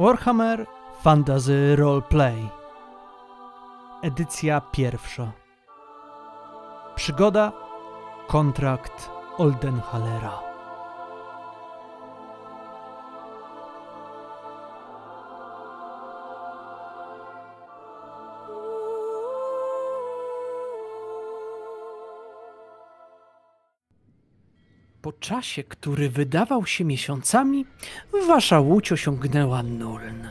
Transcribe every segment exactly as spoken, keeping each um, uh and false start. Warhammer Fantasy Roleplay. Edycja pierwsza. Przygoda Kontrakt Oldenhallera. Po czasie, który wydawał się miesiącami, wasza łódź osiągnęła Nuln.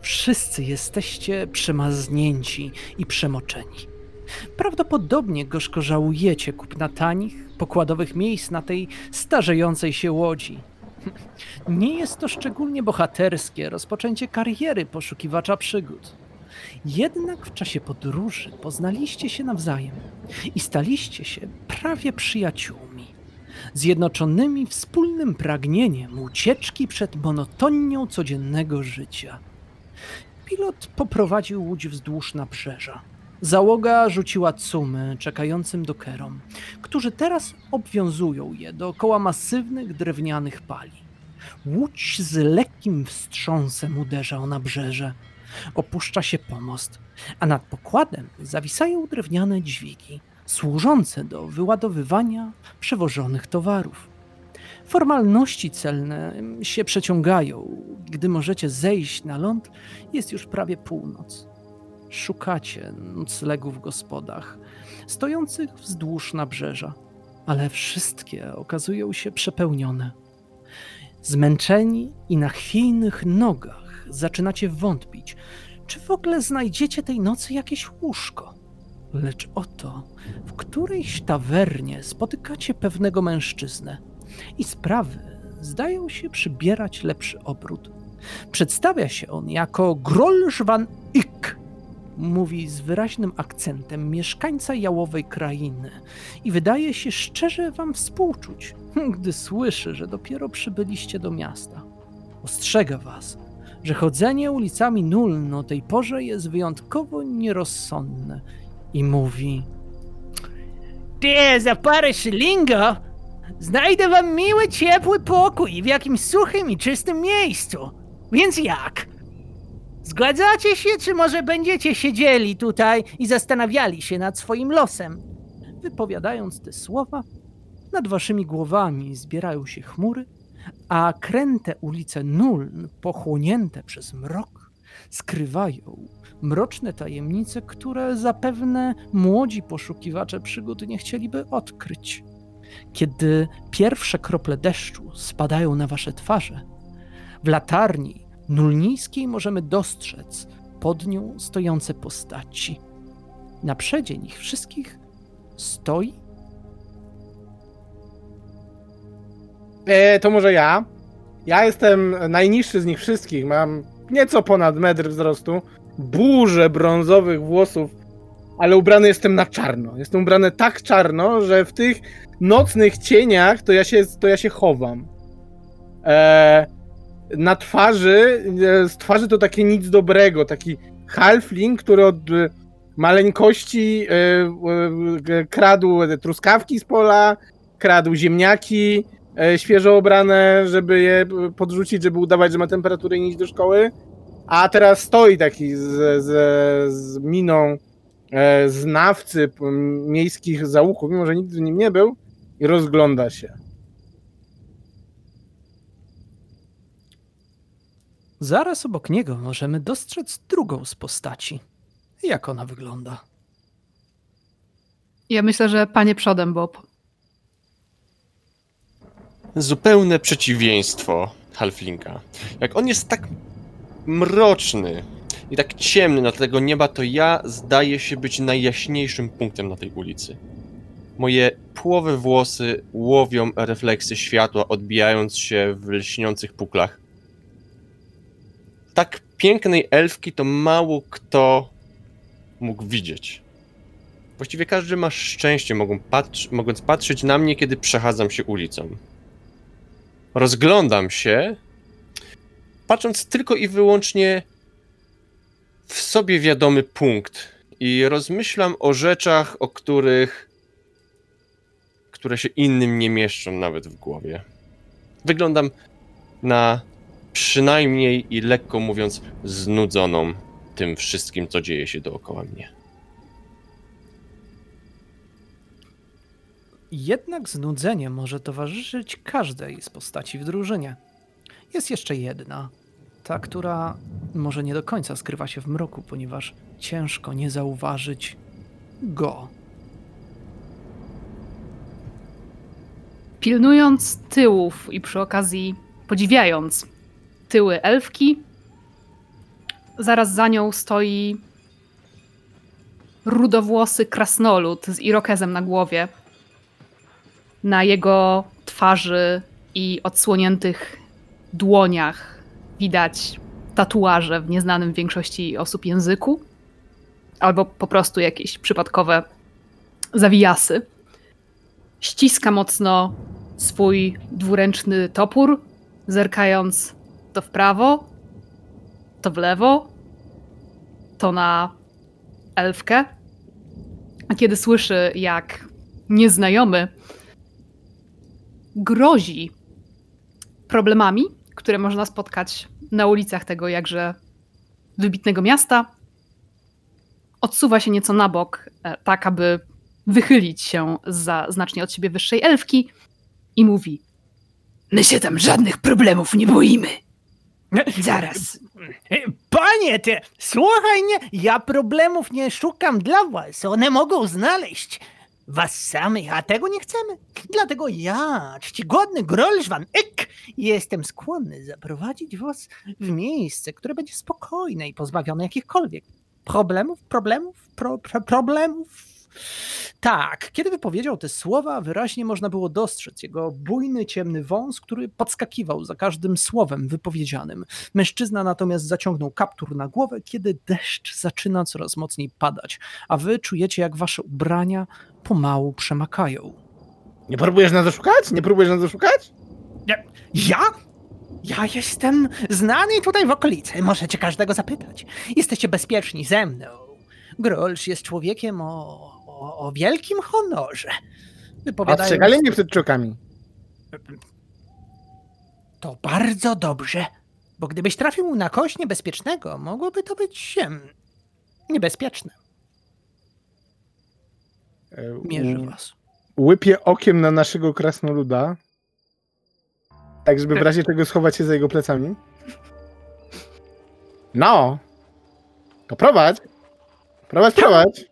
Wszyscy jesteście przemaznięci i przemoczeni. Prawdopodobnie gorzko żałujecie kupna tanich, pokładowych miejsc na tej starzejącej się łodzi. Nie jest to szczególnie bohaterskie rozpoczęcie kariery poszukiwacza przygód. Jednak w czasie podróży poznaliście się nawzajem i staliście się prawie przyjaciółmi, zjednoczonymi wspólnym pragnieniem ucieczki przed monotonią codziennego życia. Pilot poprowadził łódź wzdłuż nabrzeża. Załoga rzuciła cumy czekającym dokerom, którzy teraz obwiązują je dookoła masywnych drewnianych pali. Łódź z lekkim wstrząsem uderza o nabrzeże. Opuszcza się pomost, a nad pokładem zawisają drewniane dźwigi, służące do wyładowywania przewożonych towarów. Formalności celne się przeciągają. Gdy możecie zejść na ląd, jest już prawie północ. Szukacie noclegu w gospodach stojących wzdłuż nabrzeża, ale wszystkie okazują się przepełnione. Zmęczeni i na chwiejnych nogach zaczynacie wątpić, czy w ogóle znajdziecie tej nocy jakieś łóżko. Lecz oto w którejś tawernie spotykacie pewnego mężczyznę i sprawy zdają się przybierać lepszy obrót. Przedstawia się on jako Grolsch van Eyck. Mówi z wyraźnym akcentem mieszkańca Jałowej krainy i wydaje się szczerze wam współczuć, gdy słyszy, że dopiero przybyliście do miasta. Ostrzega was, że chodzenie ulicami Nuln o tej porze jest wyjątkowo nierozsądne i mówi: Ty, za parę szylinga znajdę wam miły, ciepły pokój w jakimś suchym i czystym miejscu, więc jak? Zgadzacie się, czy może będziecie siedzieli tutaj i zastanawiali się nad swoim losem? Wypowiadając te słowa, nad waszymi głowami zbierają się chmury, a kręte ulice Nuln, pochłonięte przez mrok, skrywają mroczne tajemnice, które zapewne młodzi poszukiwacze przygód nie chcieliby odkryć. Kiedy pierwsze krople deszczu spadają na wasze twarze, w latarni nulnijskiej możemy dostrzec pod nią stojące postaci. Na przedzie ich wszystkich stoi... E, to może ja? Ja jestem najniższy z nich wszystkich, mam nieco ponad metr wzrostu, burzę brązowych włosów, ale ubrany jestem na czarno. Jestem ubrany tak czarno, że w tych nocnych cieniach to ja się, to ja się chowam. E... Na twarzy, z twarzy to takie nic dobrego, taki halfling, który od maleńkości kradł truskawki z pola, kradł ziemniaki świeżo obrane, żeby je podrzucić, żeby udawać, że ma temperaturę i nie iść do szkoły, a teraz stoi taki z, z, z miną znawcy miejskich zaułków, mimo że nigdy w nim nie był, i rozgląda się. Zaraz obok niego możemy dostrzec drugą z postaci. Jak ona wygląda? Ja myślę, że panie przodem, Bob. Zupełne przeciwieństwo halflinga. Jak on jest tak mroczny i tak ciemny na tego nieba, to ja zdaje się być najjaśniejszym punktem na tej ulicy. Moje płowe włosy łowią refleksy światła, odbijając się w lśniących puklach. Tak pięknej elfki to mało kto mógł widzieć. Właściwie każdy ma szczęście, mogą patr- mogąc patrzeć na mnie, kiedy przechadzam się ulicą. Rozglądam się, patrząc tylko i wyłącznie w sobie wiadomy punkt i rozmyślam o rzeczach, o których... które się innym nie mieszczą nawet w głowie. Wyglądam na przynajmniej i lekko mówiąc znudzoną tym wszystkim, co dzieje się dookoła mnie. Jednak znudzenie może towarzyszyć każdej z postaci w drużynie. Jest jeszcze jedna, ta, która może nie do końca skrywa się w mroku, ponieważ ciężko nie zauważyć go. Pilnując tyłów i przy okazji podziwiając tyły elfki, zaraz za nią stoi rudowłosy krasnolud z irokezem na głowie. Na jego twarzy i odsłoniętych dłoniach widać tatuaże w nieznanym większości osób języku, albo po prostu jakieś przypadkowe zawijasy. Ściska mocno swój dwuręczny topór, zerkając to w prawo, to w lewo, to na elfkę. A kiedy słyszy, jak nieznajomy grozi problemami, które można spotkać na ulicach tego jakże wybitnego miasta, odsuwa się nieco na bok, tak aby wychylić się za znacznie od siebie wyższej elfki i mówi: my się tam żadnych problemów nie boimy. Zaraz. Panie, ty, słuchaj mnie, ja problemów nie szukam dla was, one mogą znaleźć was samych, a tego nie chcemy. Dlatego ja, czcigodny Grolsch van Eyck, jestem skłonny zaprowadzić was w miejsce, które będzie spokojne i pozbawione jakichkolwiek problemów, problemów, pro, pro, problemów. Tak, kiedy wypowiedział te słowa, wyraźnie można było dostrzec jego bujny, ciemny wąs, który podskakiwał za każdym słowem wypowiedzianym. Mężczyzna natomiast zaciągnął kaptur na głowę, kiedy deszcz zaczyna coraz mocniej padać, a wy czujecie, jak wasze ubrania pomału przemakają. Nie próbujesz nas oszukać? Nie próbujesz nas oszukać? Nie. Ja? Ja jestem znany tutaj w okolicy, możecie każdego zapytać. Jesteście bezpieczni ze mną. Grolsch jest człowiekiem o... O, o wielkim honorze. Ostrzegali mnie przed czukami. To bardzo dobrze, bo gdybyś trafił na kogoś niebezpiecznego, mogłoby to być um, niebezpieczne. Mierzę was. Łypię okiem na naszego krasnoluda, tak żeby w razie czego schować się za jego plecami. No! To prowadź! Prowadź, prowadź!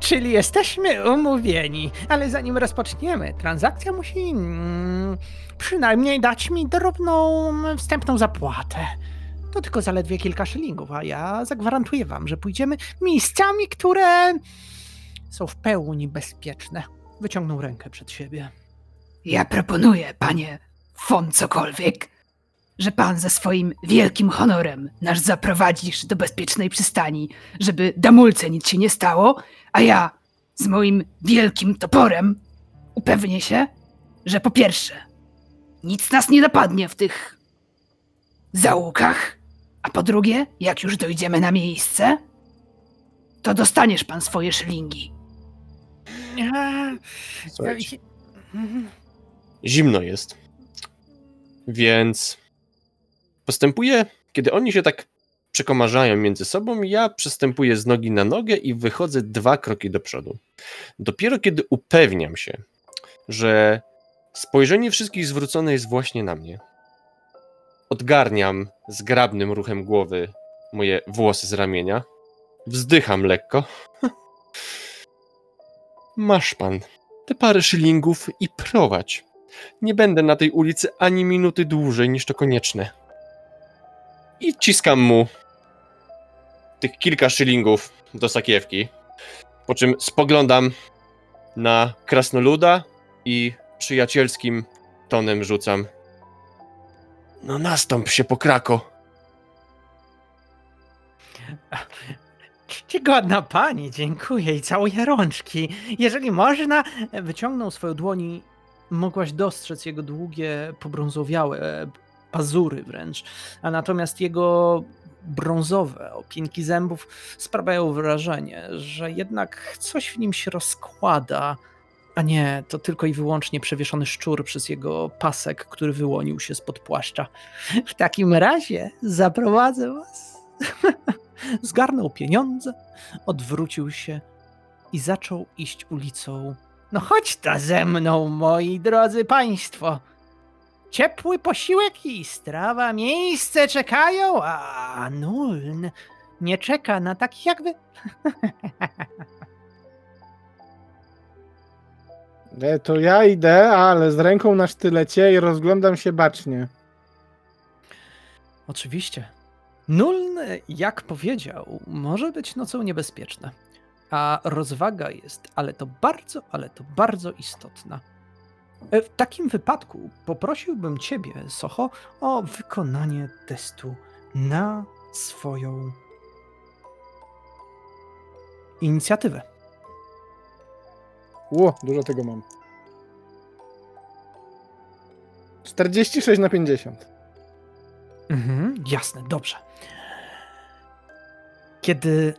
Czyli jesteśmy umówieni, ale zanim rozpoczniemy, transakcja musi mm, przynajmniej dać mi drobną wstępną zapłatę. To tylko zaledwie kilka szylingów, a ja zagwarantuję wam, że pójdziemy miejscami, które są w pełni bezpieczne. Wyciągnął rękę przed siebie. Ja proponuję, panie von cokolwiek, że pan za swoim wielkim honorem nas zaprowadzisz do bezpiecznej przystani, żeby damulce nic się nie stało, a ja z moim wielkim toporem upewnię się, że po pierwsze nic nas nie napadnie w tych zaułkach, a po drugie, jak już dojdziemy na miejsce, to dostaniesz pan swoje szylingi. Słuchajcie. Zimno jest, więc... Postępuję, kiedy oni się tak przekomarzają między sobą, ja przystępuję z nogi na nogę i wychodzę dwa kroki do przodu. Dopiero kiedy upewniam się, że spojrzenie wszystkich zwrócone jest właśnie na mnie, odgarniam zgrabnym ruchem głowy moje włosy z ramienia, wzdycham lekko. Masz pan te parę szylingów i prowadź. Nie będę na tej ulicy ani minuty dłużej niż to konieczne. I ciskam mu tych kilka szylingów do sakiewki, po czym spoglądam na krasnoluda i przyjacielskim tonem rzucam: no nastąp się, pokrako. Czcigodna pani, dziękuję i całuję rączki. Jeżeli można, wyciągnął swoją dłoń. Mogłaś dostrzec jego długie, pobrązowiałe pazury wręcz, a natomiast jego brązowe opinki zębów sprawiają wrażenie, że jednak coś w nim się rozkłada A nie, to tylko i wyłącznie przewieszony szczur przez jego pasek, który wyłonił się spod płaszcza. W takim razie zaprowadzę was. Zgarnął pieniądze, odwrócił się i zaczął iść ulicą. No chodź ta ze mną, moi drodzy państwo. Ciepły posiłek i strawa miejsce czekają, a Nuln nie czeka na takich jak wy. To ja idę, ale z ręką na sztylecie i rozglądam się bacznie. Oczywiście. Nuln, jak powiedział, może być nocą niebezpieczna. A rozwaga jest, ale to bardzo, ale to bardzo istotna. W takim wypadku poprosiłbym ciebie, Soho, o wykonanie testu na swoją inicjatywę. Ło, dużo tego mam. czterdzieści sześć na pięćdziesiąt. Mhm, jasne, dobrze. Kiedy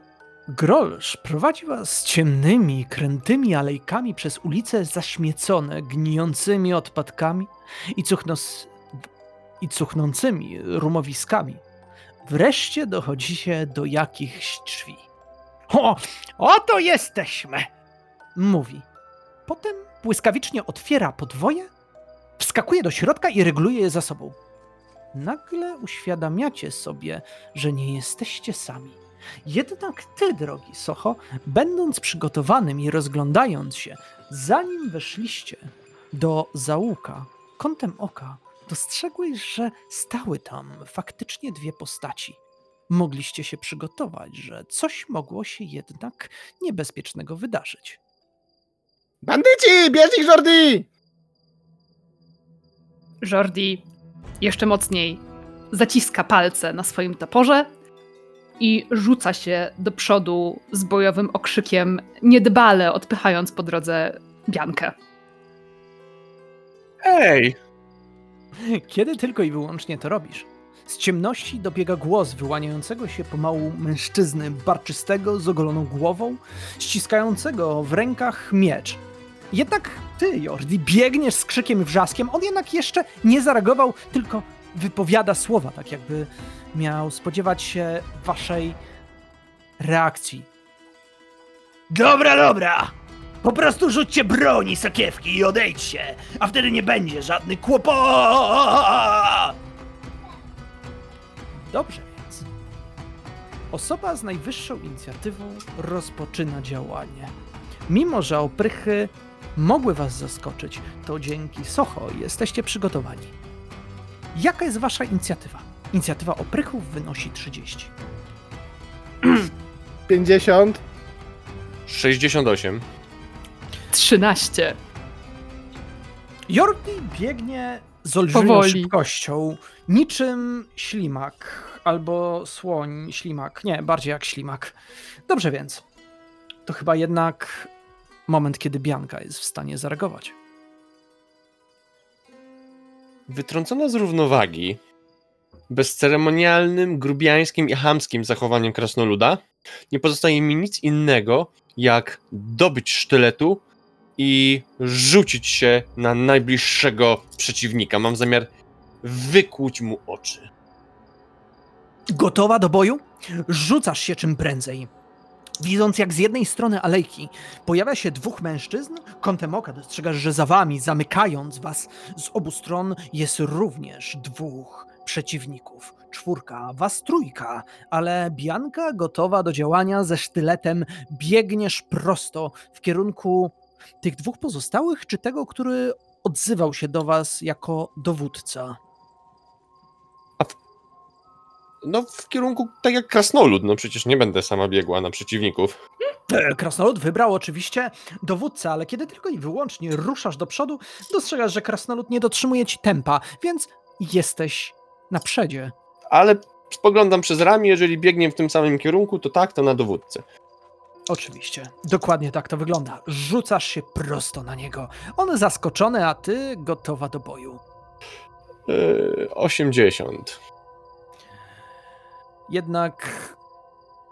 Grolsch prowadzi was ciemnymi, krętymi alejkami przez ulice zaśmiecone, gnijącymi odpadkami i, cuchnos... i cuchnącymi rumowiskami, wreszcie dochodzicie do jakichś drzwi. O, oto jesteśmy! Mówi. Potem błyskawicznie otwiera podwoje, wskakuje do środka i rygluje je za sobą. Nagle uświadamiacie sobie, że nie jesteście sami. Jednak ty, drogi Soho, będąc przygotowanym i rozglądając się, zanim weszliście do zaułka, kątem oka dostrzegłeś, że stały tam faktycznie dwie postaci. Mogliście się przygotować, że coś mogło się jednak niebezpiecznego wydarzyć. Bandyci! Bierz ich, Jordi! Jordi jeszcze mocniej zaciska palce na swoim toporze i rzuca się do przodu z bojowym okrzykiem, niedbale odpychając po drodze Biankę. Ej! Kiedy tylko i wyłącznie to robisz, z ciemności dobiega głos wyłaniającego się pomału mężczyzny barczystego z ogoloną głową, ściskającego w rękach miecz. Jednak ty, Jordi, biegniesz z krzykiem i wrzaskiem. On jednak jeszcze nie zareagował, tylko wypowiada słowa, tak jakby miał spodziewać się waszej reakcji. Dobra, dobra! Po prostu rzućcie broń i sakiewki i odejdźcie, a wtedy nie będzie żadnych kłopotów! Dobrze więc. Osoba z najwyższą inicjatywą rozpoczyna działanie. Mimo że oprychy mogły was zaskoczyć, to dzięki Soho jesteście przygotowani. Jaka jest wasza inicjatywa? Inicjatywa oprychów wynosi trzydzieści. pięćdziesiąt. sześćdziesiąt osiem. trzynaście. Jordi biegnie z olbrzymią powoli. Szybkością, niczym ślimak, albo słoń ślimak, nie, bardziej jak ślimak. Dobrze więc, to chyba jednak moment, kiedy Bianka jest w stanie zareagować. Wytrącona z równowagi bezceremonialnym, grubiańskim i chamskim zachowaniem krasnoluda, nie pozostaje mi nic innego, jak dobyć sztyletu i rzucić się na najbliższego przeciwnika. Mam zamiar wykłuć mu oczy. Gotowa do boju? Rzucasz się czym prędzej. Widząc, jak z jednej strony alejki pojawia się dwóch mężczyzn, kątem oka dostrzegasz, że za wami, zamykając was z obu stron, jest również dwóch przeciwników. Czwórka, was trójka, ale Bianka gotowa do działania ze sztyletem. Biegniesz prosto w kierunku tych dwóch pozostałych, czy tego, który odzywał się do was jako dowódca? A w... No w kierunku tak jak krasnolud, no przecież nie będę sama biegła na przeciwników. Krasnolud wybrał oczywiście dowódcę, ale kiedy tylko i wyłącznie ruszasz do przodu, dostrzegasz, że krasnolud nie dotrzymuje ci tempa, więc jesteś na przodzie. Ale spoglądam przez ramię, jeżeli biegnie w tym samym kierunku, to tak, to na dowódcę. Oczywiście. Dokładnie tak to wygląda. Rzucasz się prosto na niego. On zaskoczony, a ty gotowa do boju. Yy, osiemdziesiąt. Jednak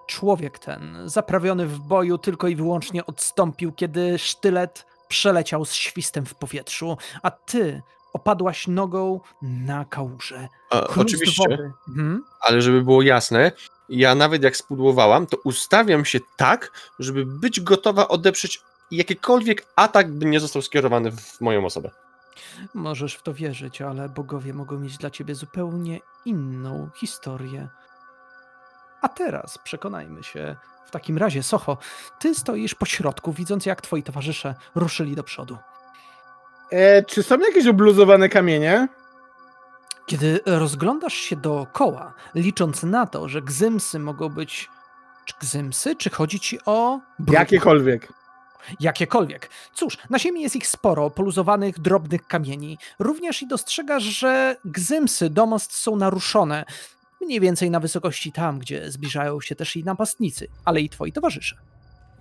człowiek ten, zaprawiony w boju, tylko i wyłącznie odstąpił, kiedy sztylet Przeleciał z świstem w powietrzu, a ty opadłaś nogą na kałużę. A, oczywiście, wody. Mhm. Ale żeby było jasne, ja nawet jak spudłowałam, to ustawiam się tak, żeby być gotowa odeprzeć jakikolwiek atak, by nie został skierowany w moją osobę. Możesz w to wierzyć, ale bogowie mogą mieć dla ciebie zupełnie inną historię. A teraz przekonajmy się. W takim razie, Socho, ty stoisz po środku, widząc jak twoi towarzysze ruszyli do przodu. E, czy są jakieś obluzowane kamienie? Kiedy rozglądasz się dookoła, licząc na to, że gzymsy mogą być... Czy gzymsy? Czy chodzi ci o... Brudno? Jakiekolwiek. Jakiekolwiek. Cóż, na ziemi jest ich sporo, poluzowanych, drobnych kamieni. Również i dostrzegasz, że gzymsy do most są naruszone. Mniej więcej na wysokości tam, gdzie zbliżają się też i napastnicy, ale i twoi towarzysze.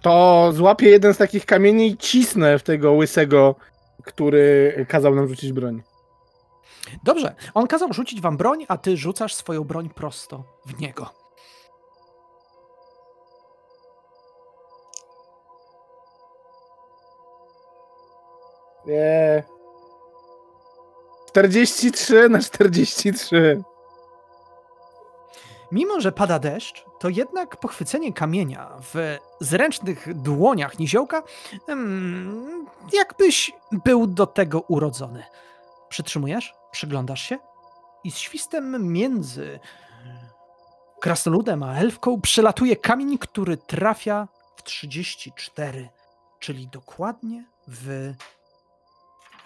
To złapię jeden z takich kamieni i cisnę w tego łysego, który kazał nam rzucić broń. Dobrze, on kazał rzucić wam broń, a ty rzucasz swoją broń prosto w niego. Nie. czterdzieści trzy na czterdzieści trzy. Mimo, że pada deszcz, to jednak pochwycenie kamienia w zręcznych dłoniach niziołka, hmm, jakbyś był do tego urodzony. Przytrzymujesz, przyglądasz się i z świstem między krasnoludem a elfką przelatuje kamień, który trafia w trzydzieści cztery, czyli dokładnie w...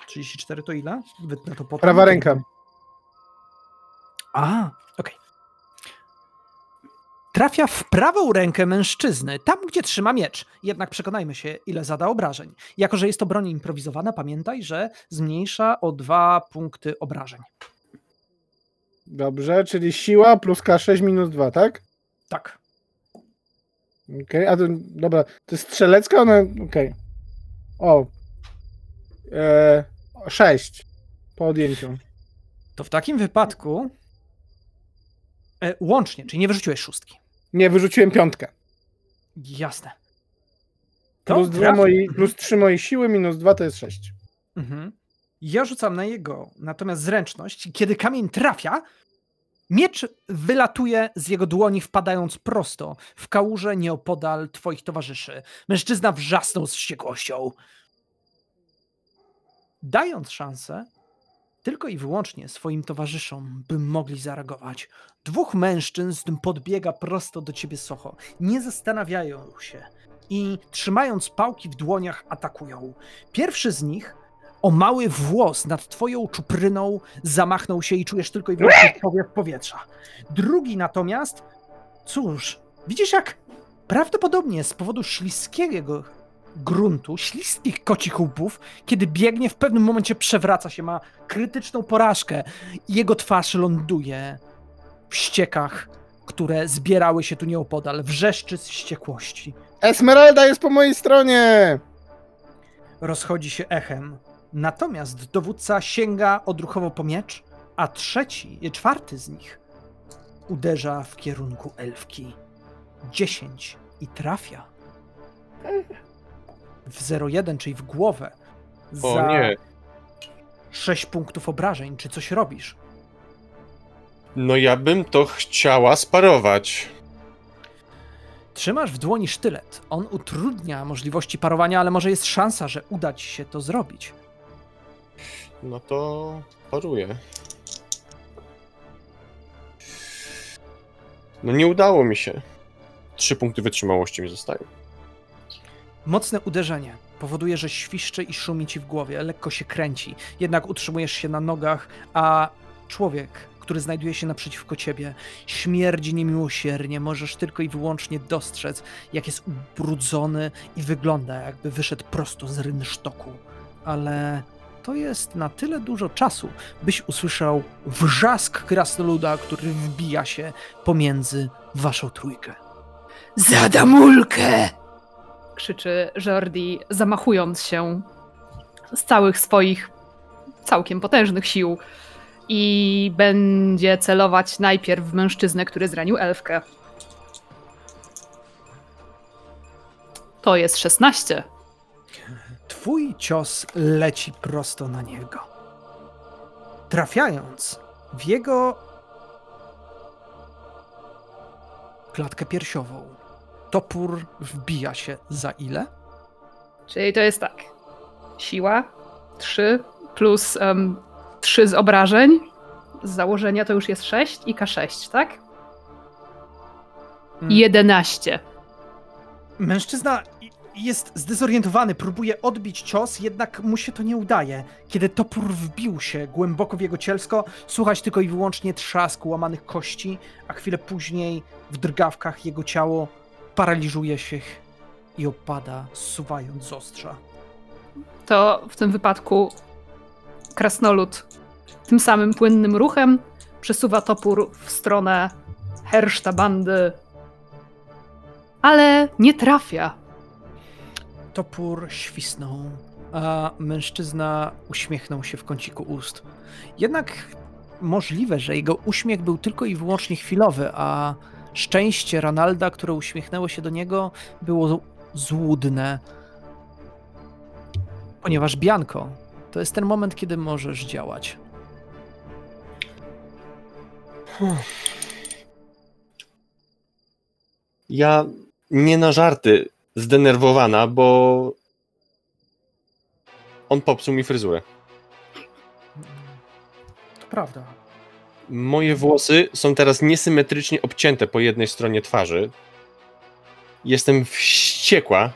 trzydzieści cztery to ile? Wytnę to potem. Prawa ręka. A, okej. Okay. Trafia w prawą rękę mężczyzny, tam gdzie trzyma miecz. Jednak przekonajmy się, ile zada obrażeń. Jako, że jest to broń improwizowana, pamiętaj, że zmniejsza o dwa punkty obrażeń. Dobrze, czyli siła plus K sześć minus dwa, tak? Tak. Okej, okay, a to, dobra, to jest strzelecka, ona, okej. Okay. O. Eee, sześć. Po odjęciu. To w takim wypadku... Łącznie, czyli nie wyrzuciłeś szóstki. Nie, wyrzuciłem piątkę. Jasne. To plus, dwa moi, plus trzy moje siły, minus dwa to jest sześć. Mhm. Ja rzucam na jego natomiast zręczność. Kiedy kamień trafia, miecz wylatuje z jego dłoni, wpadając prosto w kałużę nieopodal twoich towarzyszy. Mężczyzna wrzasnął z wściekłością. Dając szansę tylko i wyłącznie swoim towarzyszom, by mogli zareagować. Dwóch mężczyzn podbiega prosto do ciebie, Socho. Nie zastanawiają się i trzymając pałki w dłoniach atakują. Pierwszy z nich o mały włos nad twoją czupryną zamachnął się i czujesz tylko i wyłącznie powiew powietrza. Drugi natomiast, cóż, widzisz jak prawdopodobnie z powodu śliskiego gruntu, ślistkich kocich łupów, kiedy biegnie, w pewnym momencie przewraca się, ma krytyczną porażkę i jego twarz ląduje w ściekach, które zbierały się tu nieopodal, wrzeszczy z wściekłości. Esmeralda jest po mojej stronie! Rozchodzi się echem. Natomiast dowódca sięga odruchowo po miecz, a trzeci, czwarty z nich uderza w kierunku elfki. dziesięć i trafia. W zero jeden, czyli w głowę, o, za nie. sześć punktów obrażeń. Czy coś robisz? No ja bym to chciała sparować. Trzymasz w dłoni sztylet. On utrudnia możliwości parowania, ale może jest szansa, że uda ci się to zrobić. No to paruję. No nie udało mi się. Trzy punkty wytrzymałości mi zostają. Mocne uderzenie powoduje, że świszczy i szumi ci w głowie, lekko się kręci, jednak utrzymujesz się na nogach, a człowiek, który znajduje się naprzeciwko ciebie, śmierdzi niemiłosiernie, możesz tylko i wyłącznie dostrzec, jak jest ubrudzony i wygląda, jakby wyszedł prosto z rynsztoku. Ale to jest na tyle dużo czasu, byś usłyszał wrzask krasnoluda, który wbija się pomiędzy waszą trójkę. Zadamulkę! Krzyczy Jordi, zamachując się z całych swoich całkiem potężnych sił i będzie celować najpierw w mężczyznę, który zranił elfkę. To jest szesnaście. Twój cios leci prosto na niego, trafiając w jego klatkę piersiową. Topór wbija się za ile? Czyli to jest tak. Siła trzy plus um, trzy z obrażeń. Z założenia to już jest sześć i K sześć, tak? Hmm. jedenaście. Mężczyzna jest zdezorientowany, próbuje odbić cios, jednak mu się to nie udaje. Kiedy topór wbił się głęboko w jego cielsko, słuchać tylko i wyłącznie trzasku łamanych kości, a chwilę później w drgawkach jego ciało paraliżuje się i opada, zsuwając z ostrza. To w tym wypadku krasnolud tym samym płynnym ruchem przesuwa topór w stronę herszta bandy, ale nie trafia. Topór świsnął, a mężczyzna uśmiechnął się w kąciku ust. Jednak możliwe, że jego uśmiech był tylko i wyłącznie chwilowy, a szczęście Ranalda, które uśmiechnęło się do niego, było złudne. Ponieważ Bianko, to jest ten moment, kiedy możesz działać. Ja nie na żarty zdenerwowana, bo on popsuł mi fryzurę. To prawda. Moje włosy są teraz niesymetrycznie obcięte po jednej stronie twarzy. Jestem wściekła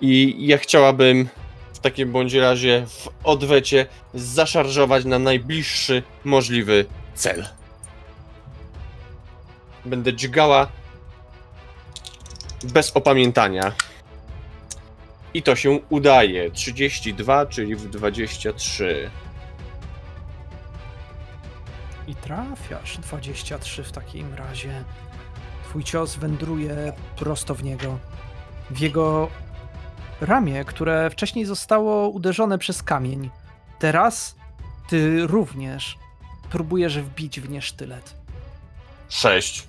i ja chciałabym w takim bądź razie w odwecie zaszarżować na najbliższy możliwy cel. Będę dźgała bez opamiętania. I to się udaje. trzydzieści dwa, czyli w dwadzieścia trzy. I trafiasz dwadzieścia trzy w takim razie. Twój cios wędruje prosto w niego. W jego ramię, które wcześniej zostało uderzone przez kamień. Teraz ty również próbujesz wbić w nie sztylet. Sześć.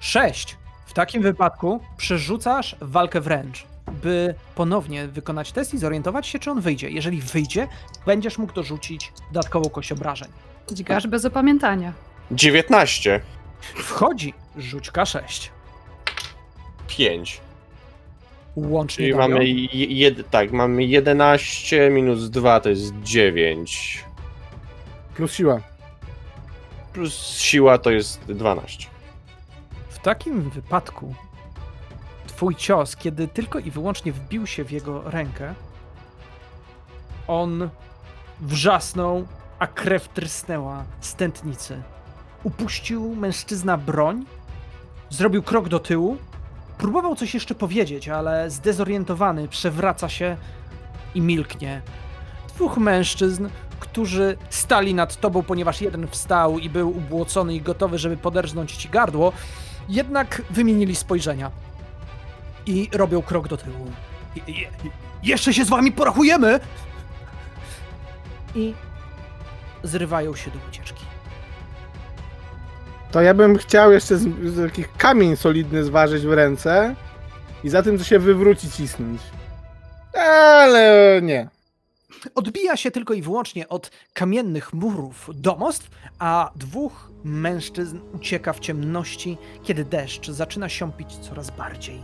Sześć. W takim wypadku przerzucasz walkę wręcz, by ponownie wykonać test i zorientować się, czy on wyjdzie. Jeżeli wyjdzie, będziesz mógł dorzucić dodatkową kość obrażeń. Dźgasz bez opamiętania. dziewiętnaście. Wchodzi. Rzuć K sześć. pięć. Łącznie. Czyli mamy, jed- tak, mamy jedenaście minus dwa, to jest dziewięć. Plus siła. Plus siła to jest dwanaście. W takim wypadku twój cios, kiedy tylko i wyłącznie wbił się w jego rękę, on wrzasnął, a krew trysnęła z tętnicy. Upuścił mężczyzna broń, zrobił krok do tyłu, próbował coś jeszcze powiedzieć, ale zdezorientowany przewraca się i milknie. Dwóch mężczyzn, którzy stali nad tobą, ponieważ jeden wstał i był ubłocony i gotowy, żeby poderżnąć ci gardło, jednak wymienili spojrzenia i robią krok do tyłu. Je- je- jeszcze się z wami porachujemy! I zrywają się do ucieczki. To ja bym chciał jeszcze z, z takich kamień solidny zważyć w ręce i za tym, co się wywróci, cisnąć. Ale nie. Odbija się tylko i wyłącznie od kamiennych murów domostw, a dwóch mężczyzn ucieka w ciemności, kiedy deszcz zaczyna siąpić coraz bardziej.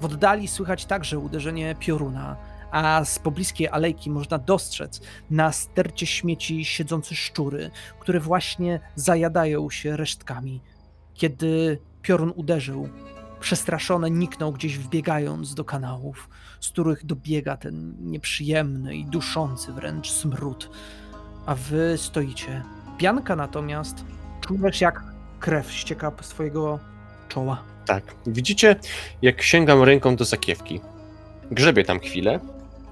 W oddali słychać także uderzenie pioruna, a z pobliskiej alejki można dostrzec na stercie śmieci siedzące szczury, które właśnie zajadają się resztkami. Kiedy piorun uderzył, przestraszony niknął gdzieś, wbiegając do kanałów, z których dobiega ten nieprzyjemny i duszący wręcz smród. A wy stoicie. Bianka natomiast czujesz, jak krew ścieka z swojego czoła. Tak. Widzicie, jak sięgam ręką do sakiewki. Grzebię tam chwilę,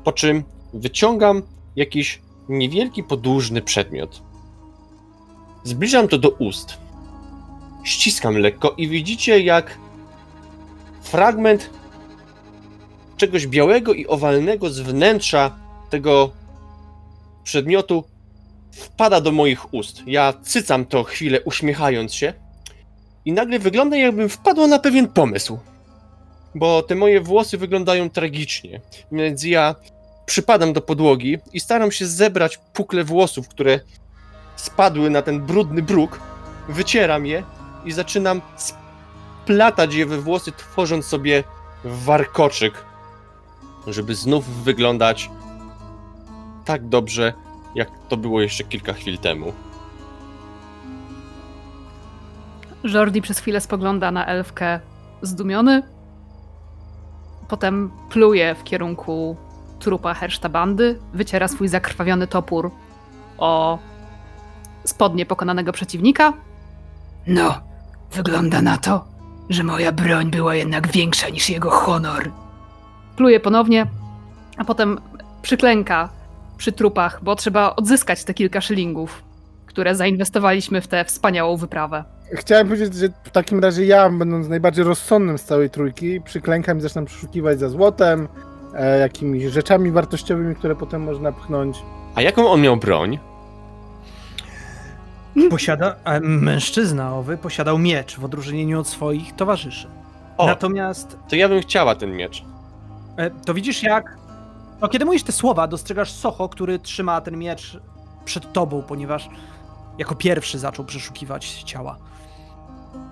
po czym wyciągam jakiś niewielki, podłużny przedmiot. Zbliżam to do ust. Ściskam lekko i widzicie, jak fragment czegoś białego i owalnego z wnętrza tego przedmiotu wpada do moich ust. Ja cycam to chwilę, uśmiechając się i nagle wygląda, jakbym wpadła na pewien pomysł. bo te moje włosy wyglądają tragicznie, więc ja przypadam do podłogi i staram się zebrać pukle włosów, które spadły na ten brudny bruk, wycieram je i zaczynam splatać je we włosy, tworząc sobie warkoczyk, żeby znów wyglądać tak dobrze, jak to było jeszcze kilka chwil temu. Jordi przez chwilę spogląda na elfkę zdumiony, potem pluje w kierunku trupa hersztabandy, wyciera swój zakrwawiony topór o spodnie pokonanego przeciwnika. No, wygląda na to, że moja broń była jednak większa niż jego honor. Pluje ponownie, a potem przyklęka przy trupach, bo trzeba odzyskać te kilka szylingów, które zainwestowaliśmy w tę wspaniałą wyprawę. Chciałem powiedzieć, że w takim razie ja, będąc najbardziej rozsądnym z całej trójki, przyklękam i zacznę przeszukiwać za złotem, e, jakimiś rzeczami wartościowymi, które potem można pchnąć. A jaką on miał broń? Posiada, a mężczyzna owy posiadał miecz w odróżnieniu od swoich towarzyszy. O, natomiast... to ja bym chciała ten miecz. E, to widzisz jak... No, kiedy mówisz te słowa, dostrzegasz Soho, który trzyma ten miecz przed tobą, ponieważ jako pierwszy zaczął przeszukiwać ciała.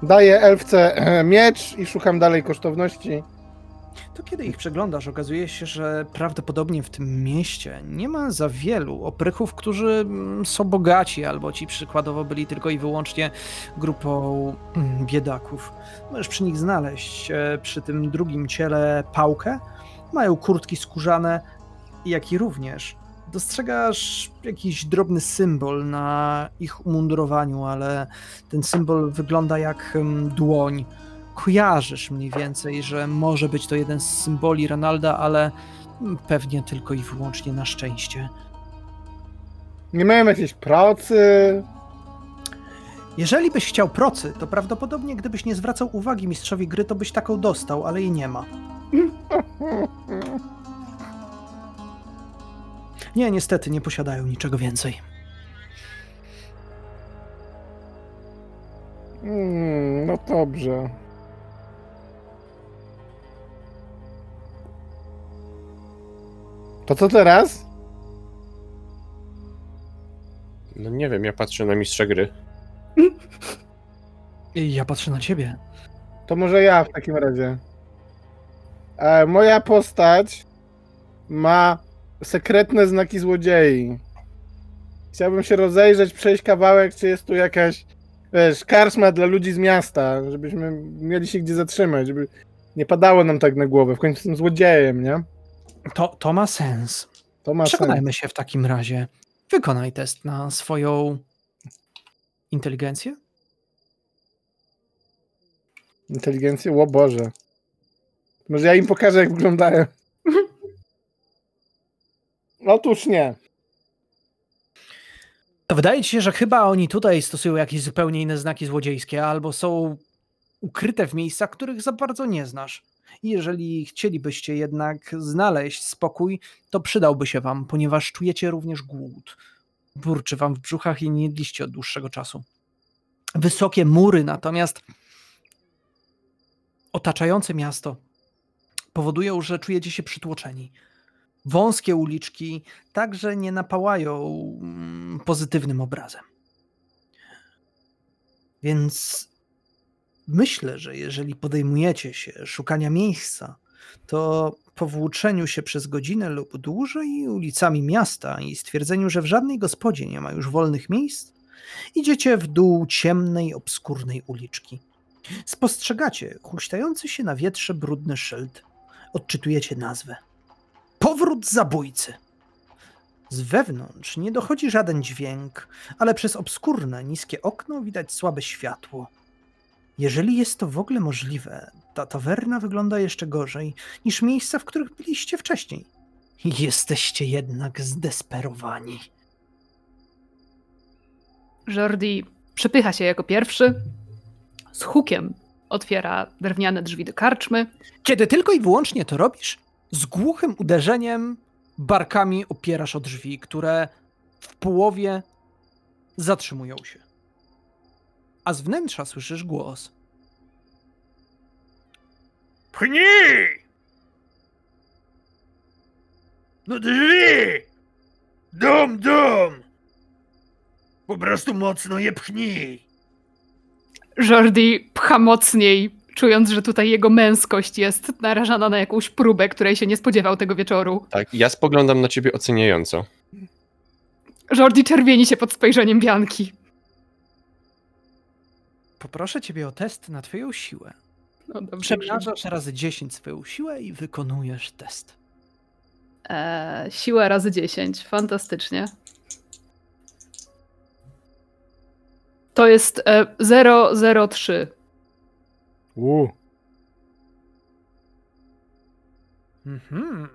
Daję elfce miecz i szukam dalej kosztowności. To kiedy ich przeglądasz, okazuje się, że prawdopodobnie w tym mieście nie ma za wielu oprychów, którzy są bogaci, albo ci przykładowo byli tylko i wyłącznie grupą biedaków. Możesz przy nich znaleźć przy tym drugim ciele pałkę. Mają kurtki skórzane, jak i również dostrzegasz jakiś drobny symbol na ich umundurowaniu, ale ten symbol wygląda jak dłoń. Kojarzysz mniej więcej, że może być to jeden z symboli Ranalda, ale pewnie tylko i wyłącznie na szczęście. Nie mają jakiejś pracy? Jeżeli byś chciał procy, to prawdopodobnie gdybyś nie zwracał uwagi mistrzowi gry, to byś taką dostał, ale jej nie ma. Nie, niestety nie posiadają niczego więcej. Mm, no dobrze. To co teraz? No nie wiem, ja patrzę na mistrza gry. I ja patrzę na ciebie. To może ja w takim razie. E, moja postać ma sekretne znaki złodziei. Chciałbym się rozejrzeć, przejść kawałek, czy jest tu jakaś, wiesz, karczma dla ludzi z miasta, żebyśmy mieli się gdzie zatrzymać, żeby nie padało nam tak na głowę. W końcu jestem złodziejem, nie? To, to ma sens. To ma Przekonajmy sens. się w takim razie. Wykonaj test na swoją inteligencję. Inteligencję? O Boże. Może ja im pokażę, jak wyglądają. Otóż nie. To wydaje ci się, że chyba oni tutaj stosują jakieś zupełnie inne znaki złodziejskie, albo są ukryte w miejscach, których za bardzo nie znasz. I jeżeli chcielibyście jednak znaleźć spokój, to przydałby się wam, ponieważ czujecie również głód. Burczy wam w brzuchach i nie jedliście od dłuższego czasu. Wysokie mury natomiast otaczające miasto powodują, że czujecie się przytłoczeni. Wąskie uliczki także nie napałają pozytywnym obrazem. Więc myślę, że jeżeli podejmujecie się szukania miejsca, to po włóczeniu się przez godzinę lub dłużej ulicami miasta i stwierdzeniu, że w żadnej gospodzie nie ma już wolnych miejsc, idziecie w dół ciemnej, obskurnej uliczki. Spostrzegacie huśtający się na wietrze brudny szyld. Odczytujecie nazwę. Powrót zabójcy. Z wewnątrz nie dochodzi żaden dźwięk, ale przez obskurne, niskie okno widać słabe światło. Jeżeli jest to w ogóle możliwe, ta tawerna wygląda jeszcze gorzej niż miejsca, w których byliście wcześniej. Jesteście jednak zdesperowani. Jordi przepycha się jako pierwszy. Z hukiem otwiera drewniane drzwi do karczmy. Kiedy tylko i wyłącznie to robisz, z głuchym uderzeniem barkami opierasz o drzwi, które w połowie zatrzymują się. A z wnętrza słyszysz głos. Pchnij! No drzwi! Dom, dom! Po prostu mocno je pchnij! Jordi pcha mocniej, czując, że tutaj jego męskość jest narażana na jakąś próbę, której się nie spodziewał tego wieczoru. Tak, ja spoglądam na ciebie oceniająco. Jordi czerwieni się pod spojrzeniem Bianki. Poproszę ciebie o test na twoją siłę. No dobrze. Przemnażasz razy dziesięć swoją siłę i wykonujesz test. Eee, siła razy dziesięć. Fantastycznie. To jest zero zero trzy. Uuu. Mhm.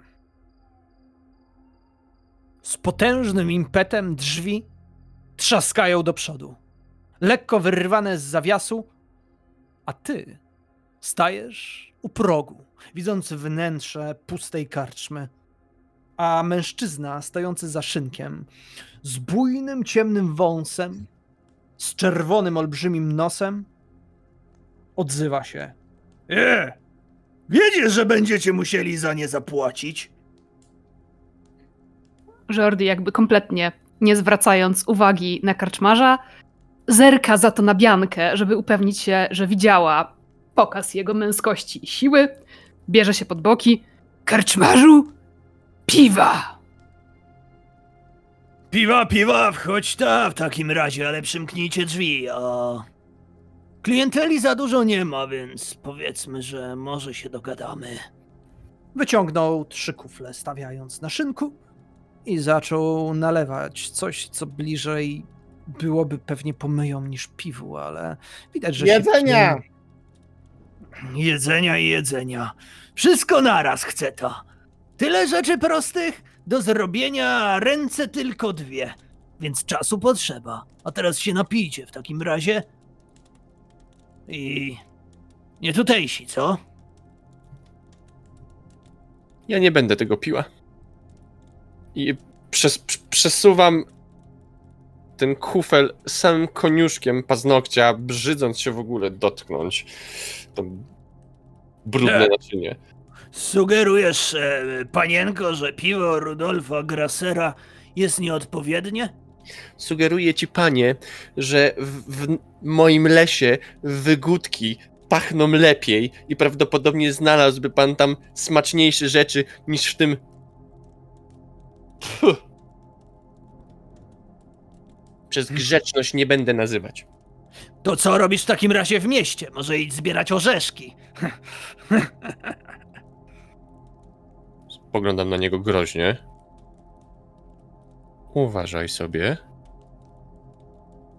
Z potężnym impetem drzwi trzaskają do przodu. Lekko wyrwane z zawiasu, a ty stajesz u progu, widząc wnętrze pustej karczmy. A mężczyzna stojący za szynkiem, z bujnym ciemnym wąsem, z czerwonym olbrzymim nosem, odzywa się. E! Wiecie, że będziecie musieli za nie zapłacić? Jordi, jakby kompletnie nie zwracając uwagi na karczmarza, zerka za to na Biankę, żeby upewnić się, że widziała pokaz jego męskości i siły. Bierze się pod boki. Karczmarzu, piwa! Piwa, piwa, wchodź ta w takim razie, ale przymknijcie drzwi, a... Klienteli za dużo nie ma, więc powiedzmy, że może się dogadamy. Wyciągnął trzy kufle, stawiając na szynku i zaczął nalewać coś, co bliżej byłoby pewnie pomyją niż piwu, ale widać, że jedzenia! Się przy... Jedzenia i jedzenia. Wszystko naraz chce to. Tyle rzeczy prostych do zrobienia, ręce tylko dwie, więc czasu potrzeba. A teraz się napijcie w takim razie. I nie tutejsi, co? Ja nie będę tego piła. I przes- przesuwam ten kufel samym koniuszkiem paznokcia, brzydząc się w ogóle dotknąć to brudne e. naczynie. Sugerujesz, e, panienko, że piwo Rudolfa Grasera jest nieodpowiednie? Sugeruję ci, panie, że w, w moim lesie wygódki pachną lepiej i prawdopodobnie znalazłby pan tam smaczniejsze rzeczy niż w tym... Puh. Przez grzeczność nie będę nazywać. To co robisz w takim razie w mieście? Może idź zbierać orzeszki. Spoglądam na niego groźnie. Uważaj sobie.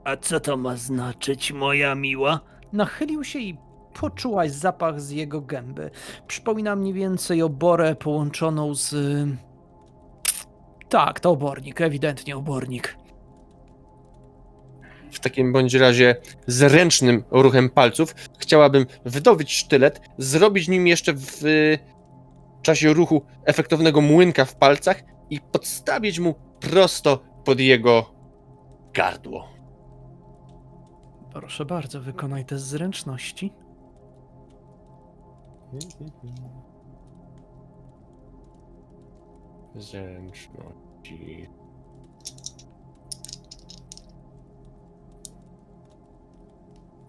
A co to ma znaczyć, moja miła? Nachylił się i poczułaś zapach z jego gęby. Przypomina mniej więcej oborę połączoną z... Tak, to obornik, ewidentnie obornik. W takim bądź razie zręcznym ruchem palców chciałabym wydobyć sztylet, zrobić nim jeszcze w y, czasie ruchu efektownego młynka w palcach i podstawić mu prosto pod jego gardło. Proszę bardzo, wykonaj test zręczności. Zręczności...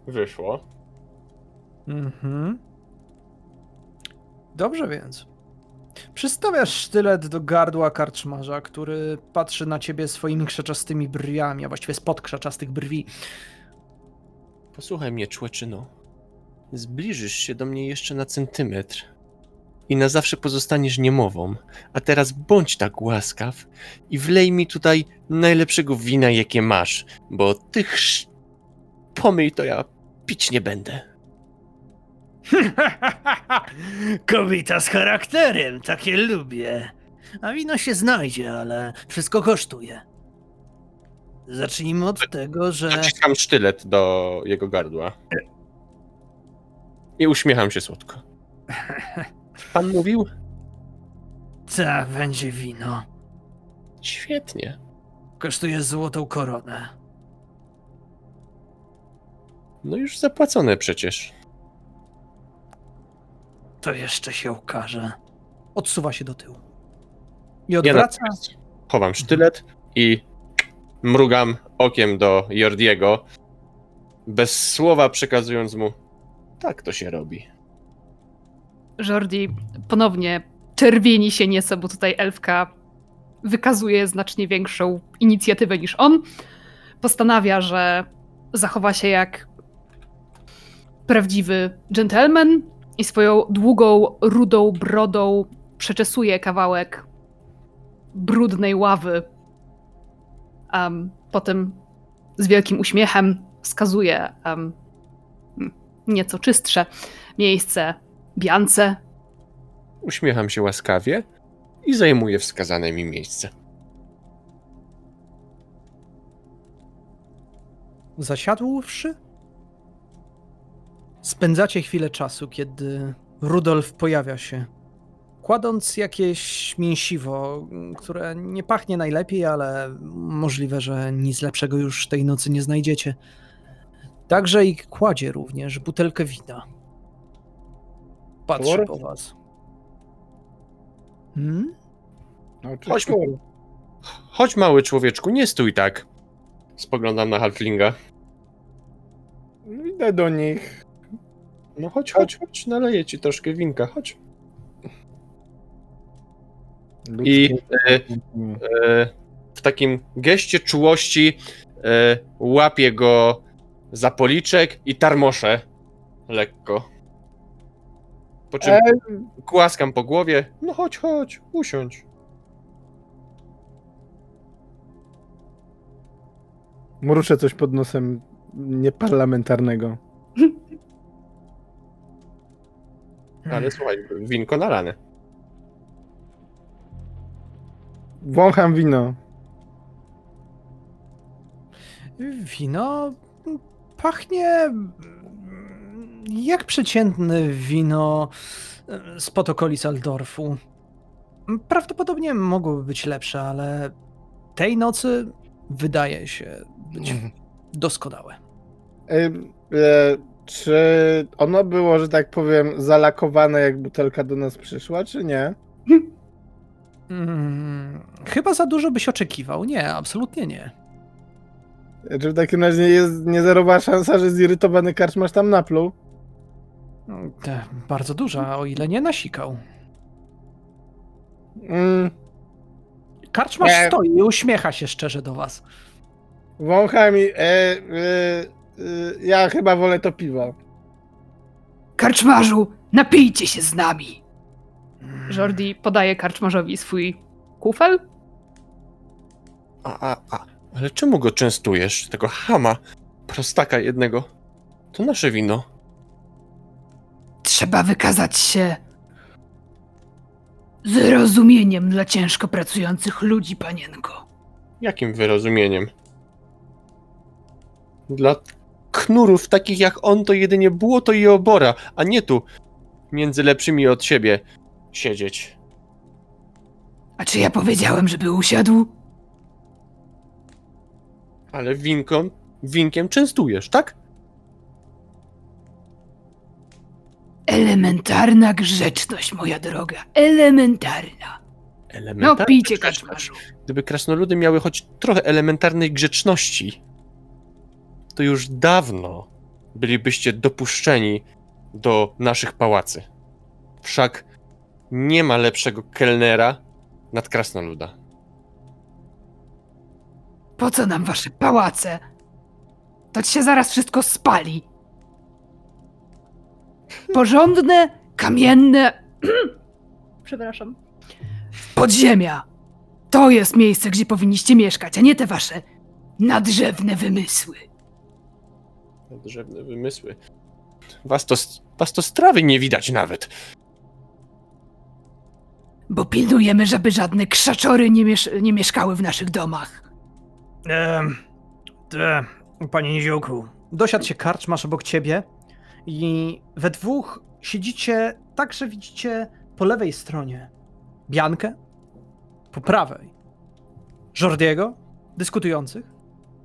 Wyszło. Mhm. Dobrze więc. Przystawiasz sztylet do gardła karczmarza, który patrzy na ciebie swoimi krzaczastymi brwiami, a właściwie spod krzaczastych brwi. Posłuchaj mnie, człeczyno. Zbliżysz się do mnie jeszcze na centymetr i na zawsze pozostaniesz niemową. A teraz bądź tak łaskaw i wlej mi tutaj najlepszego wina, jakie masz, bo tych sz... Pomyj to, ja pić nie będę. Kobieta z charakterem, takie lubię. A wino się znajdzie, ale wszystko kosztuje. Zacznijmy od tego, że... Naciskam sztylet do jego gardła. I uśmiecham się słodko. Pan mówił? Tak, będzie wino. Świetnie. Kosztuje złotą koronę. No już zapłacone przecież. To jeszcze się ukaże. Odsuwa się do tyłu. I odwraca. Ja chowam sztylet i mrugam okiem do Jordiego, bez słowa przekazując mu, tak to się robi. Jordi ponownie czerwieni się nieco, bo tutaj elfka wykazuje znacznie większą inicjatywę niż on. Postanawia, że zachowa się jak prawdziwy dżentelmen i swoją długą, rudą brodą przeczesuje kawałek brudnej ławy. Um, potem z wielkim uśmiechem wskazuje um, nieco czystsze miejsce Biance. Uśmiecham się łaskawie i zajmuję wskazane mi miejsce. Zasiadłszy, spędzacie chwilę czasu, kiedy Rudolf pojawia się, kładąc jakieś mięsiwo, które nie pachnie najlepiej, ale możliwe, że nic lepszego już tej nocy nie znajdziecie. Także i kładzie również butelkę wina. Patrzy po was. Hmm? Chodź, chodź mały człowieczku, nie stój tak. Spoglądam na halflinga. Idę do nich. No chodź, chodź, chodź, naleję ci troszkę winka, chodź. I e, e, w takim geście czułości e, łapię go za policzek i tarmoszę lekko. Po czym e... głaskam po głowie. No chodź, chodź, usiądź. Mruczę coś pod nosem nieparlamentarnego. Ale słuchaj, winko na ranę. Wącham wino. Wino pachnie jak przeciętne wino spod okolic Altdorfu. Prawdopodobnie mogłoby być lepsze, ale tej nocy wydaje się być doskonałe. E, e, czy ono było, że tak powiem, zalakowane, jak butelka do nas przyszła, czy nie? Hmm, chyba za dużo byś oczekiwał. Nie, absolutnie nie. Czy w takim razie jest niezerowa szansa, że zirytowany karczmarz tam napluł? Te, bardzo duża, o ile nie nasikał. Mm. Karczmarz e... stoi i uśmiecha się szczerze do was. Wącha mi... E, e, e, ja chyba wolę to piwo. Karczmarzu, napijcie się z nami! Jordi podaje karczmarzowi swój kufel. A, a, a, ale czemu go częstujesz? Tego chama, prostaka jednego. To nasze wino. Trzeba wykazać się wyrozumieniem dla ciężko pracujących ludzi, panienko. Jakim wyrozumieniem? Dla knurów takich jak on to jedynie błoto i obora, a nie tu, między lepszymi od siebie siedzieć. A czy ja powiedziałem, żeby usiadł? Ale winką, winkiem częstujesz, tak? Elementarna grzeczność, moja droga. Elementarna. Elementarna no pijcie, kaczmarzu. Gdyby krasnoludy miały choć trochę elementarnej grzeczności, to już dawno bylibyście dopuszczeni do naszych pałacy. Wszak nie ma lepszego kelnera nad krasnoluda. Po co nam wasze pałace? To ci się zaraz wszystko spali. Porządne, kamienne... Przepraszam. Podziemia. To jest miejsce, gdzie powinniście mieszkać, a nie te wasze nadrzewne wymysły. Nadrzewne wymysły? Was to, was to z trawy nie widać nawet. Bo pilnujemy, żeby żadne krzaczory nie, miesz- nie mieszkały w naszych domach. Ehm, te, panie niziołku. Dosiadł się karczmarz obok ciebie i we dwóch siedzicie tak, że widzicie po lewej stronie Biankę, po prawej Jordiego, dyskutujących.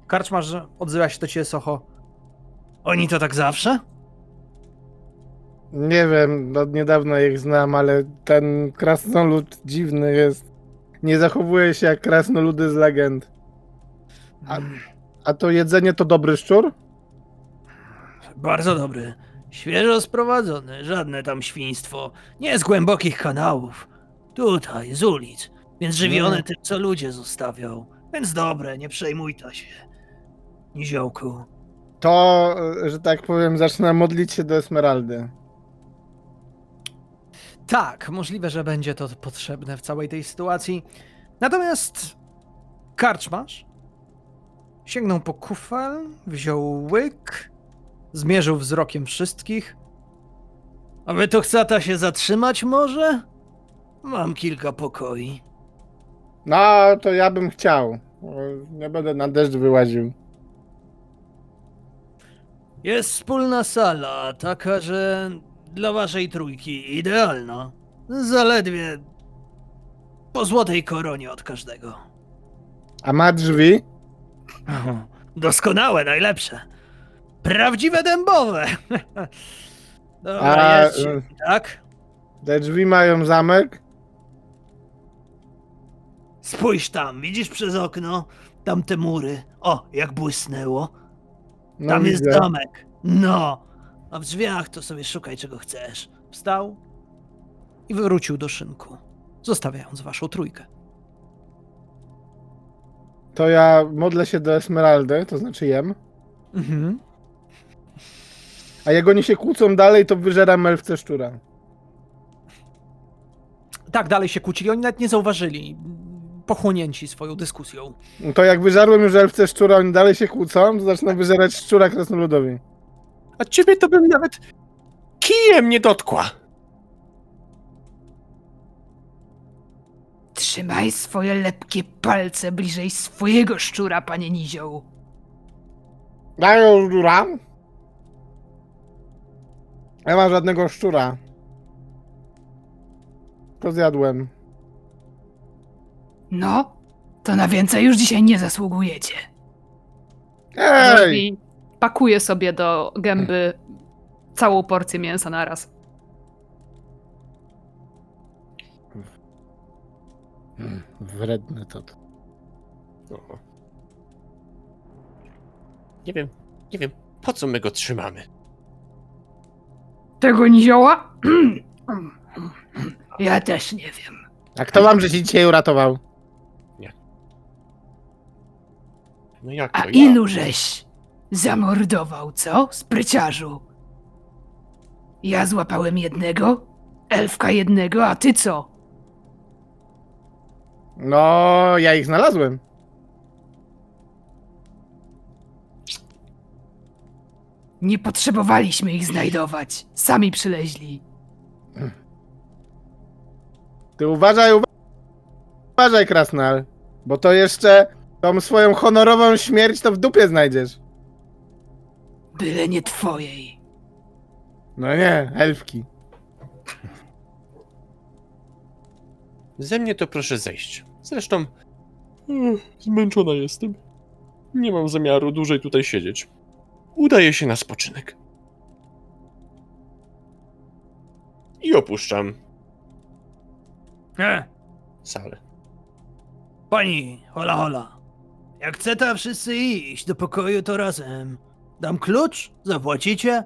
Karczmarz odzywa się do ciebie socho. Oni to tak zawsze? Nie wiem, od niedawna ich znam, ale ten krasnolud dziwny jest. Nie zachowuje się jak krasnoludy z legend. A, a to jedzenie to dobry szczur? Bardzo dobry. Świeżo sprowadzony, żadne tam świństwo. Nie z głębokich kanałów. Tutaj, z ulic. Więc żywione tym, co ludzie zostawią. Więc dobre, nie przejmuj ta się. Niziołku. To, że tak powiem, zaczyna modlić się do Esmeraldy. Tak, możliwe, że będzie to potrzebne w całej tej sytuacji. Natomiast karczmarz sięgnął po kufel, wziął łyk, zmierzył wzrokiem wszystkich. A wy to chcata się zatrzymać może? Mam kilka pokoi. No, to ja bym chciał. Nie będę na deszcz wyłaził. Jest wspólna sala, taka, że dla waszej trójki idealna. Zaledwie po złotej koronie od każdego. A ma drzwi? Doskonałe, najlepsze. Prawdziwe dębowe. Dobra, a, jest, tak? Te drzwi mają zamek? Spójrz tam, widzisz przez okno? Tamte mury. O, jak błysnęło. No tam widzę. Jest zamek. No. A w drzwiach to sobie szukaj, czego chcesz. Wstał i wrócił do szynku, zostawiając waszą trójkę. To ja modlę się do Esmeraldy, to znaczy jem. Mhm. A jak oni się kłócą dalej, to wyżeram elfce szczura. Tak, dalej się kłócili, oni nawet nie zauważyli. Pochłonięci swoją dyskusją. To jak wyżarłem już elfce szczura, oni dalej się kłócą, to zacznę wyżerać szczura krasnoludowi. A ciebie to bym nawet kijem nie dotkła. Trzymaj swoje lepkie palce bliżej swojego szczura, panie nizioł. Daję szczura? Nie ma żadnego szczura. To zjadłem. No, to na więcej już dzisiaj nie zasługujecie. Ej! Pakuje sobie do gęby całą porcję mięsa naraz. Wredne to. O. Nie wiem, nie wiem, po co my go trzymamy? Tego nizioła? Ja też nie wiem. A kto wam, że się dzisiaj uratował? Nie. No jak to, A ja? ilu żeś zamordował, co? Spryciarzu. Ja złapałem jednego, elfka jednego, a ty co? No, ja ich znalazłem. Nie potrzebowaliśmy ich znajdować. Sami przyleźli. Ty uważaj, uważaj, krasnal, bo to jeszcze tą swoją honorową śmierć to w dupie znajdziesz. Byle nie twojej. No nie, elfki. Ze mnie to proszę zejść. Zresztą zmęczona jestem. Nie mam zamiaru dłużej tutaj siedzieć. Udaję się na spoczynek. I opuszczam. E. Salę. Pani, hola hola. Jak chce, to wszyscy iść do pokoju, to razem. Dam klucz, zapłacicie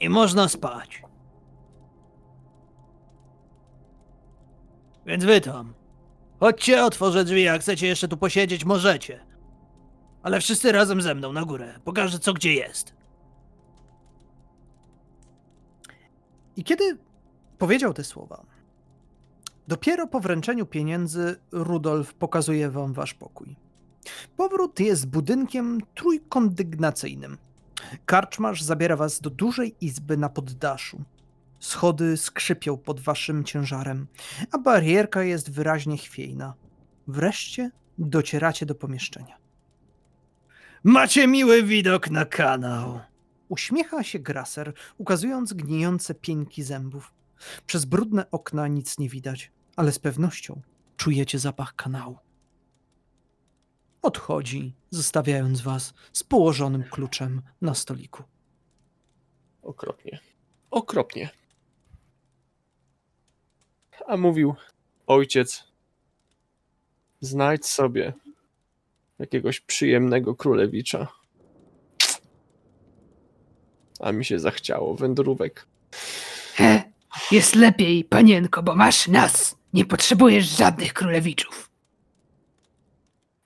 i można spać. Więc wy tam. Chodźcie, otworzę drzwi, jak chcecie jeszcze tu posiedzieć, możecie. Ale wszyscy razem ze mną na górę. Pokażę, co gdzie jest. I kiedy powiedział te słowa, dopiero po wręczeniu pieniędzy Rudolf pokazuje wam wasz pokój. Powrót jest budynkiem trójkondygnacyjnym. Karczmarz zabiera was do dużej izby na poddaszu. Schody skrzypią pod waszym ciężarem, a barierka jest wyraźnie chwiejna. Wreszcie docieracie do pomieszczenia. Macie miły widok na kanał! Uśmiecha się Graser, ukazując gnijące pieńki zębów. Przez brudne okna nic nie widać, ale z pewnością czujecie zapach kanału. Odchodzi, zostawiając was z położonym kluczem na stoliku. Okropnie. okropnie. A mówił ojciec, znajdź sobie jakiegoś przyjemnego królewicza. A mi się zachciało wędrówek. He, jest lepiej, panienko, bo masz nas. Nie potrzebujesz żadnych królewiczów.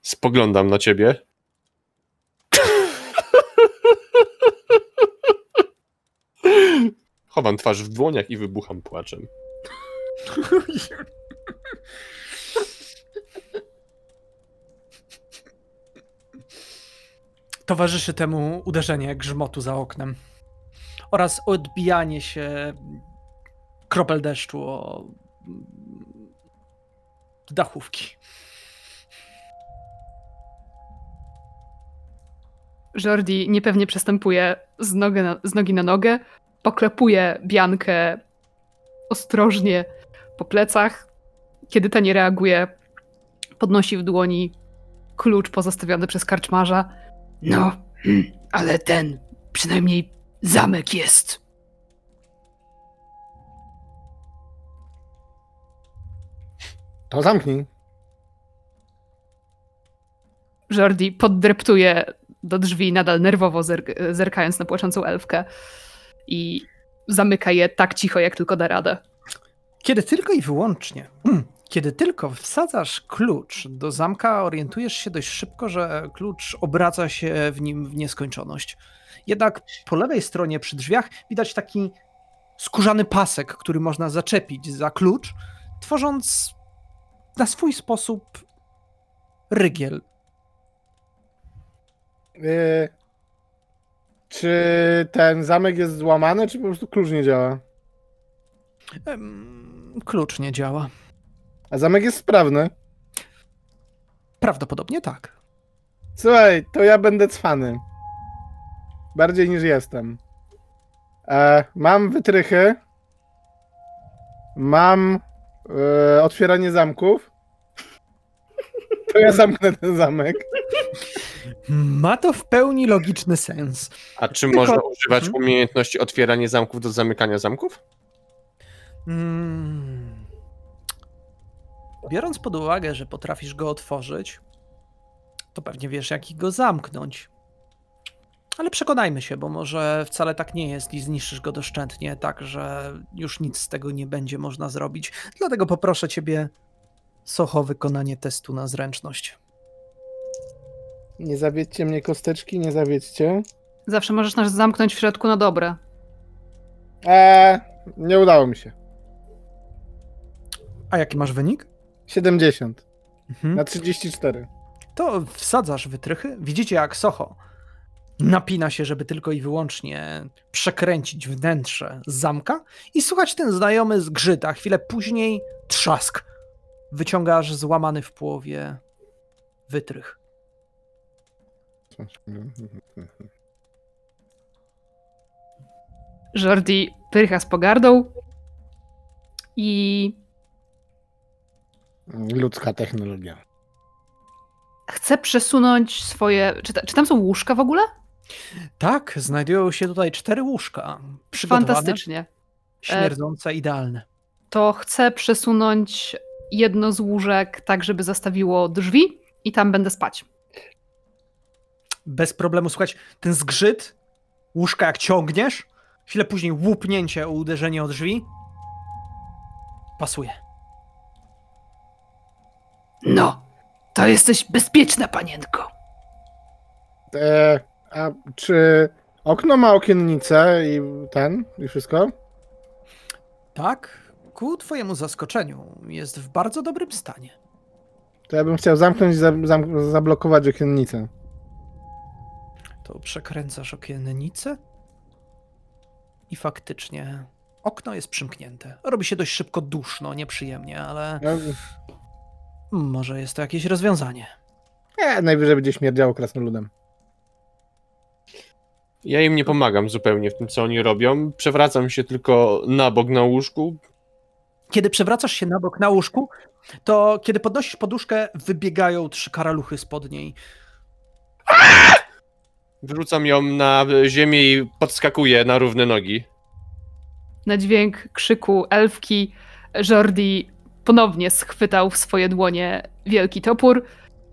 Spoglądam na ciebie. Chowam twarz w dłoniach i wybucham płaczem. Towarzyszy temu uderzenie grzmotu za oknem oraz odbijanie się kropel deszczu o dachówki. Jordi niepewnie przestępuje z nogi na, z nogi na nogę, poklepuje Biankę ostrożnie po plecach. Kiedy ta nie reaguje, podnosi w dłoni klucz pozostawiony przez karczmarza. No, ale ten, przynajmniej zamek jest. To zamknij. Jordi poddreptuje do drzwi, nadal nerwowo zerk- zerkając na płaczącą elfkę i zamyka je tak cicho, jak tylko da radę. Kiedy tylko i wyłącznie, kiedy tylko wsadzasz klucz do zamka, orientujesz się dość szybko, że klucz obraca się w nim w nieskończoność. Jednak po lewej stronie przy drzwiach widać taki skórzany pasek, który można zaczepić za klucz, tworząc na swój sposób rygiel. Yy, czy ten zamek jest złamany, czy po prostu klucz nie działa? Yy, klucz nie działa. A zamek jest sprawny? Prawdopodobnie tak. Słuchaj, to ja będę cwany. Bardziej niż jestem. E, mam wytrychy. Mam e, otwieranie zamków. To ja zamknę ten zamek. Ma to w pełni logiczny sens. A czy Tylko... można używać umiejętności otwierania zamków do zamykania zamków? Hmm. Biorąc pod uwagę, że potrafisz go otworzyć, to pewnie wiesz, jak go zamknąć. Ale przekonajmy się, bo może wcale tak nie jest i zniszczysz go doszczętnie, tak że już nic z tego nie będzie można zrobić. Dlatego poproszę ciebie, Socho, o wykonanie testu na zręczność. Nie zawiedźcie mnie, kosteczki, nie zawiedźcie. Zawsze możesz nas zamknąć w środku na dobre. Eee, nie udało mi się. A jaki masz wynik? siedemdziesiąt mhm. na trzydzieści cztery. To wsadzasz wytrychy. Widzicie, jak Socho napina się, żeby tylko i wyłącznie przekręcić wnętrze zamka i słuchać ten znajomy zgrzyt, a chwilę później trzask. Wyciągasz złamany w połowie wytrych. Jordi pyrcha z pogardą i... Ludzka technologia. Chcę przesunąć swoje... Czy, ta, czy tam są łóżka w ogóle? Tak, znajdują się tutaj cztery łóżka. Fantastycznie. Śmierdzące, e... idealne. To chcę przesunąć jedno z łóżek tak, żeby zastawiło drzwi i tam będę spać. Bez problemu, słuchaj, ten zgrzyt łóżka jak ciągniesz, chwilę później łupnięcie o uderzenie o drzwi. Pasuje. No, to jesteś bezpieczna, panienko. E, a czy okno ma okiennicę i ten, i wszystko? Tak, ku twojemu zaskoczeniu jest w bardzo dobrym stanie. To ja bym chciał zamknąć i za, zam, zablokować okiennicę. To przekręcasz okiennicę i faktycznie okno jest przymknięte. Robi się dość szybko duszno, nieprzyjemnie, ale no. Może jest to jakieś rozwiązanie. E, najwyżej będzie śmierdziało krasnoludem. Ja im nie pomagam zupełnie w tym, co oni robią. Przewracam się tylko na bok na łóżku. Kiedy przewracasz się na bok na łóżku, to kiedy podnosisz poduszkę, wybiegają trzy karaluchy spod niej. Wrzucam ją na ziemię i podskakuję na równe nogi. Na dźwięk krzyku elfki Jordi ponownie schwytał w swoje dłonie wielki topór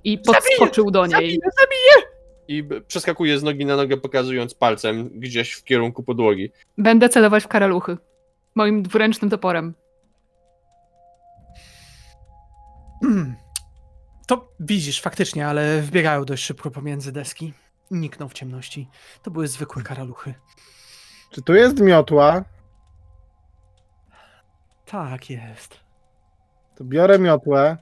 i podskoczył do niej. Zabiję, zabiję! I przeskakuje z nogi na nogę, pokazując palcem gdzieś w kierunku podłogi. Będę celować w karaluchy. Moim dwuręcznym toporem. To widzisz faktycznie, ale wbiegają dość szybko pomiędzy deski. Nikną w ciemności. To były zwykłe karaluchy. Czy tu jest miotła? Tak, jest. To biorę miotłę.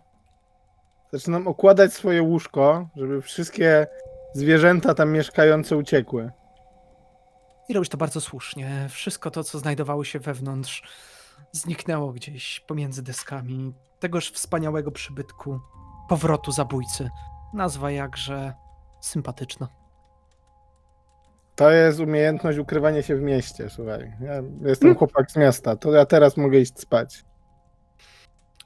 Zaczynam okładać swoje łóżko, żeby wszystkie zwierzęta tam mieszkające uciekły. I robisz to bardzo słusznie. Wszystko to, co znajdowało się wewnątrz, zniknęło gdzieś pomiędzy deskami tegoż wspaniałego przybytku powrotu zabójcy. Nazwa jakże sympatyczna. To jest umiejętność ukrywania się w mieście, słuchaj. Ja jestem hmm. chłopak z miasta, to ja teraz mogę iść spać.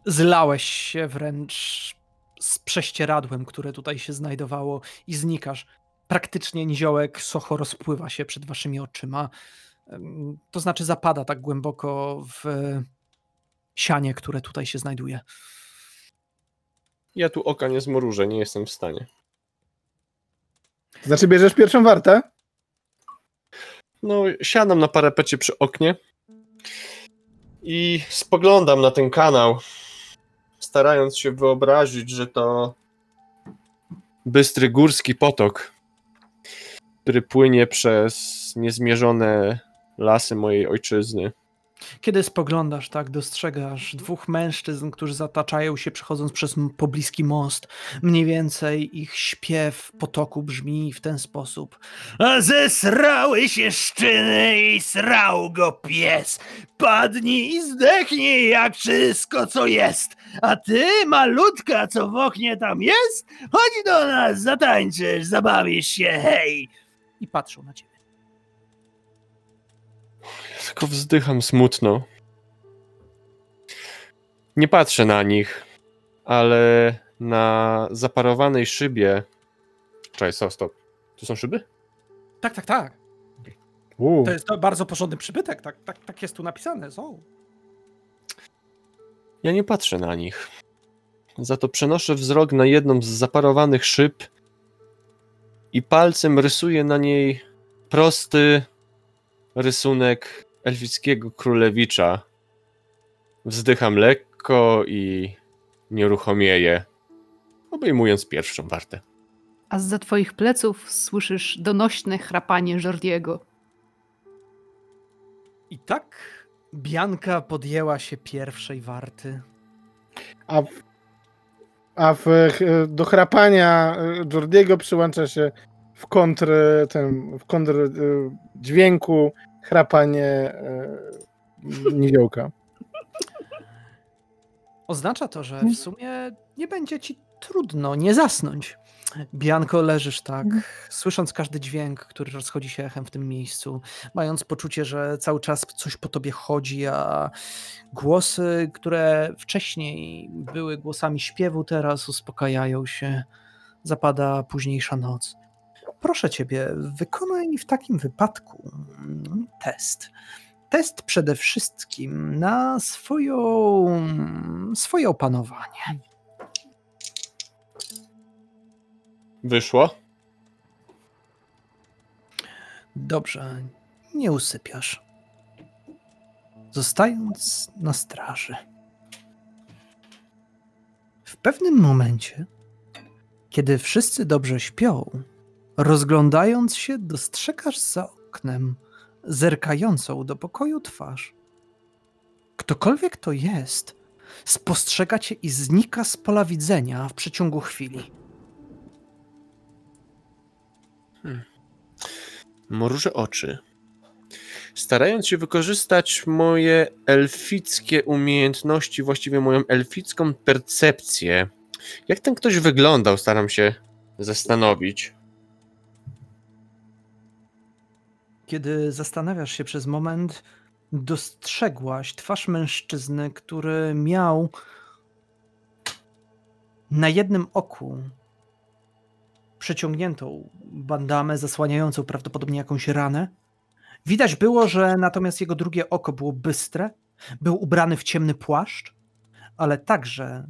Zlałeś się wręcz z prześcieradłem, które tutaj się znajdowało, i znikasz. Praktycznie niziołek Soho rozpływa się przed waszymi oczyma. To znaczy zapada tak głęboko w sianie, które tutaj się znajduje. Ja tu oka nie zmrużę, nie jestem w stanie. Znaczy bierzesz pierwszą wartę? No, siadam na parapecie przy oknie i spoglądam na ten kanał, starając się wyobrazić, że to bystry górski potok, który płynie przez niezmierzone lasy mojej ojczyzny. Kiedy spoglądasz, tak, dostrzegasz dwóch mężczyzn, którzy zataczają się, przechodząc przez pobliski most. Mniej więcej ich śpiew potoku brzmi w ten sposób. A zesrały się szczyny i srał go pies. Padnij i zdechnij jak wszystko, co jest. A ty, malutka, co w oknie tam jest? Chodź do nas, zatańczysz, zabawisz się, hej. I patrzą na ciebie. Tylko wzdycham smutno. Nie patrzę na nich, ale na zaparowanej szybie... Czekaj, stop, stop. Tu są szyby? Tak, tak, tak. Uu. To jest to bardzo porządny przybytek. Tak, tak, tak jest tu napisane. Są. Ja nie patrzę na nich. Za to przenoszę wzrok na jedną z zaparowanych szyb i palcem rysuję na niej prosty rysunek elfickiego królewicza. Wzdycham lekko i nieruchomieję, obejmując pierwszą wartę. A zza twoich pleców słyszysz donośne chrapanie Jordiego. I tak Bianka podjęła się pierwszej warty. A, w, a w, do chrapania Jordiego przyłącza się w kontr, ten, w kontr dźwięku chrapanie e, niziołka. Oznacza to, że w sumie nie będzie ci trudno nie zasnąć. Bianko, leżysz tak, mm. słysząc każdy dźwięk, który rozchodzi się echem w tym miejscu, mając poczucie, że cały czas coś po tobie chodzi, a głosy, które wcześniej były głosami śpiewu, teraz uspokajają się. Zapada późniejsza noc. Proszę ciebie, wykonaj w takim wypadku test. Test przede wszystkim na swoją, swoje opanowanie. Wyszło? Dobrze, nie usypiasz. Zostając na straży. W pewnym momencie, kiedy wszyscy dobrze śpią, rozglądając się, dostrzegasz za oknem zerkającą do pokoju twarz. Ktokolwiek to jest, spostrzega cię i znika z pola widzenia w przeciągu chwili. Hmm. Mrużę oczy, starając się wykorzystać moje elfickie umiejętności, właściwie moją elficką percepcję. Jak ten ktoś wyglądał, staram się zastanowić. Kiedy zastanawiasz się przez moment, dostrzegłaś twarz mężczyzny, który miał na jednym oku przeciągniętą bandamę zasłaniającą prawdopodobnie jakąś ranę Widać było, że natomiast jego drugie oko było bystre, był ubrany w ciemny płaszcz, ale także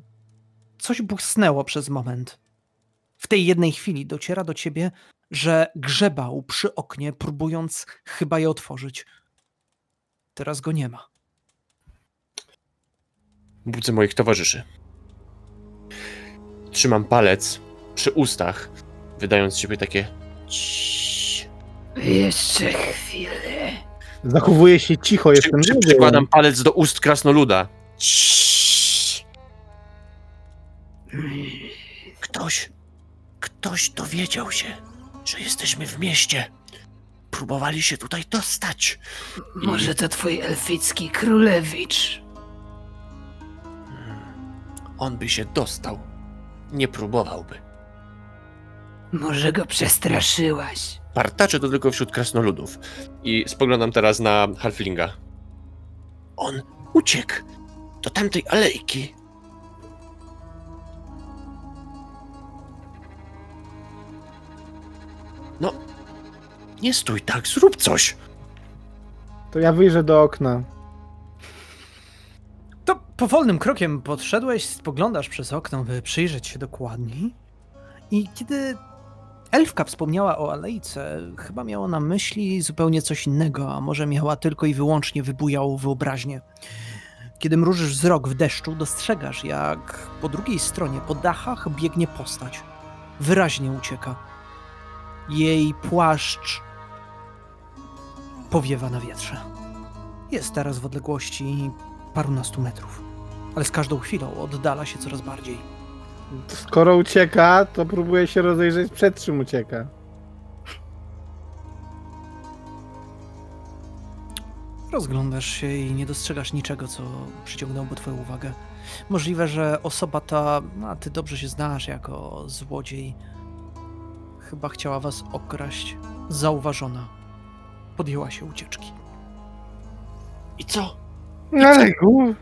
coś błysnęło przez moment. W tej jednej chwili dociera do ciebie, że grzebał przy oknie, próbując chyba je otworzyć. Teraz go nie ma. Budzę moich towarzyszy. Trzymam palec przy ustach, wydając z siebie takie... Jeszcze chwilę. Zachowuję się cicho, przy, jestem... Przy, przykładam palec do ust krasnoluda. Ktoś... Ktoś dowiedział się, że jesteśmy w mieście. Próbowali się tutaj dostać. Może to twój elficki królewicz. On by się dostał. Nie próbowałby. Może go przestraszyłaś. Partacze to tylko wśród krasnoludów. I spoglądam teraz na halflinga. On uciekł do tamtej alejki. No, nie stój tak, zrób coś. To ja wyjrzę do okna. To powolnym krokiem podszedłeś, spoglądasz przez okno, by przyjrzeć się dokładniej. I kiedy elfka wspomniała o alejce, chyba miała na myśli zupełnie coś innego, a może miała tylko i wyłącznie wybujałą wyobraźnię. Kiedy mrużysz wzrok w deszczu, dostrzegasz, jak po drugiej stronie, po dachach biegnie postać. Wyraźnie ucieka. Jej płaszcz powiewa na wietrze. Jest teraz w odległości parunastu metrów, ale z każdą chwilą oddala się coraz bardziej. Skoro ucieka, to próbuję się rozejrzeć, przed czym ucieka. Rozglądasz się i nie dostrzegasz niczego, co przyciągnęłoby twoją uwagę. Możliwe, że osoba ta, a ty dobrze się znasz jako złodziej, chyba chciała was okraść. Zauważona. Podjęła się ucieczki. I co? I co? Ale gór...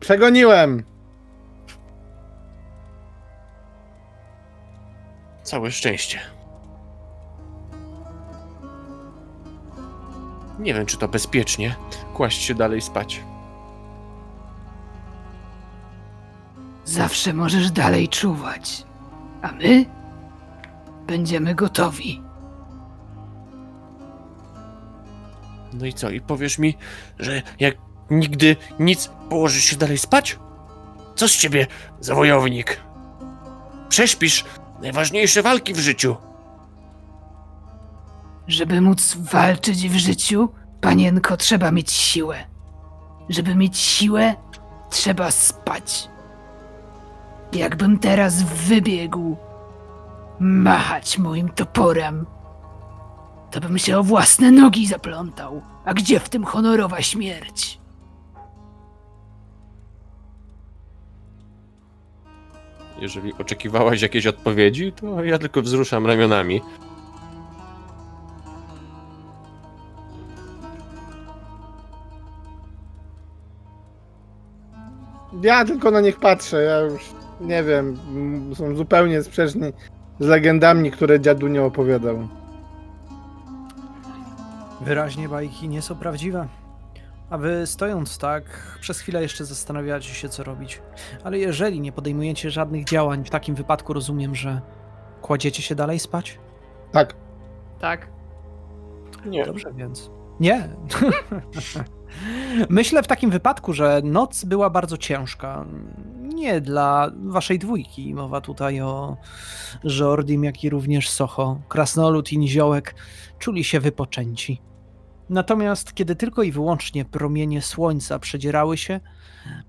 Przegoniłem! Całe szczęście. Nie wiem, czy to bezpiecznie. Kłaść się dalej spać. Zawsze możesz dalej czuwać. A my? Będziemy gotowi. No i co? I powiesz mi, że jak nigdy nic, położysz się dalej spać? Co z ciebie, zawojownik? Prześpisz najważniejsze walki w życiu. Żeby móc walczyć w życiu, panienko, trzeba mieć siłę. Żeby mieć siłę, trzeba spać. Jakbym teraz wybiegł machać moim toporem, to bym się o własne nogi zaplątał. A gdzie w tym honorowa śmierć? Jeżeli oczekiwałaś jakiejś odpowiedzi, to ja tylko wzruszam ramionami. Ja tylko na nich patrzę, ja już nie wiem, są zupełnie sprzeczni z legendami, które dziadu nie opowiadał. Wyraźnie bajki nie są prawdziwe. A wy, stojąc tak, przez chwilę jeszcze zastanawiacie się, co robić. Ale jeżeli nie podejmujecie żadnych działań, w takim wypadku rozumiem, że kładziecie się dalej spać? Tak. Tak. Nie. Dobrze, więc... Nie. Myślę w takim wypadku, że noc była bardzo ciężka. Nie dla waszej dwójki. Mowa tutaj o Jordim, jak i również Soho. Krasnolud i Niziołek czuli się wypoczęci. Natomiast kiedy tylko i wyłącznie promienie słońca przedzierały się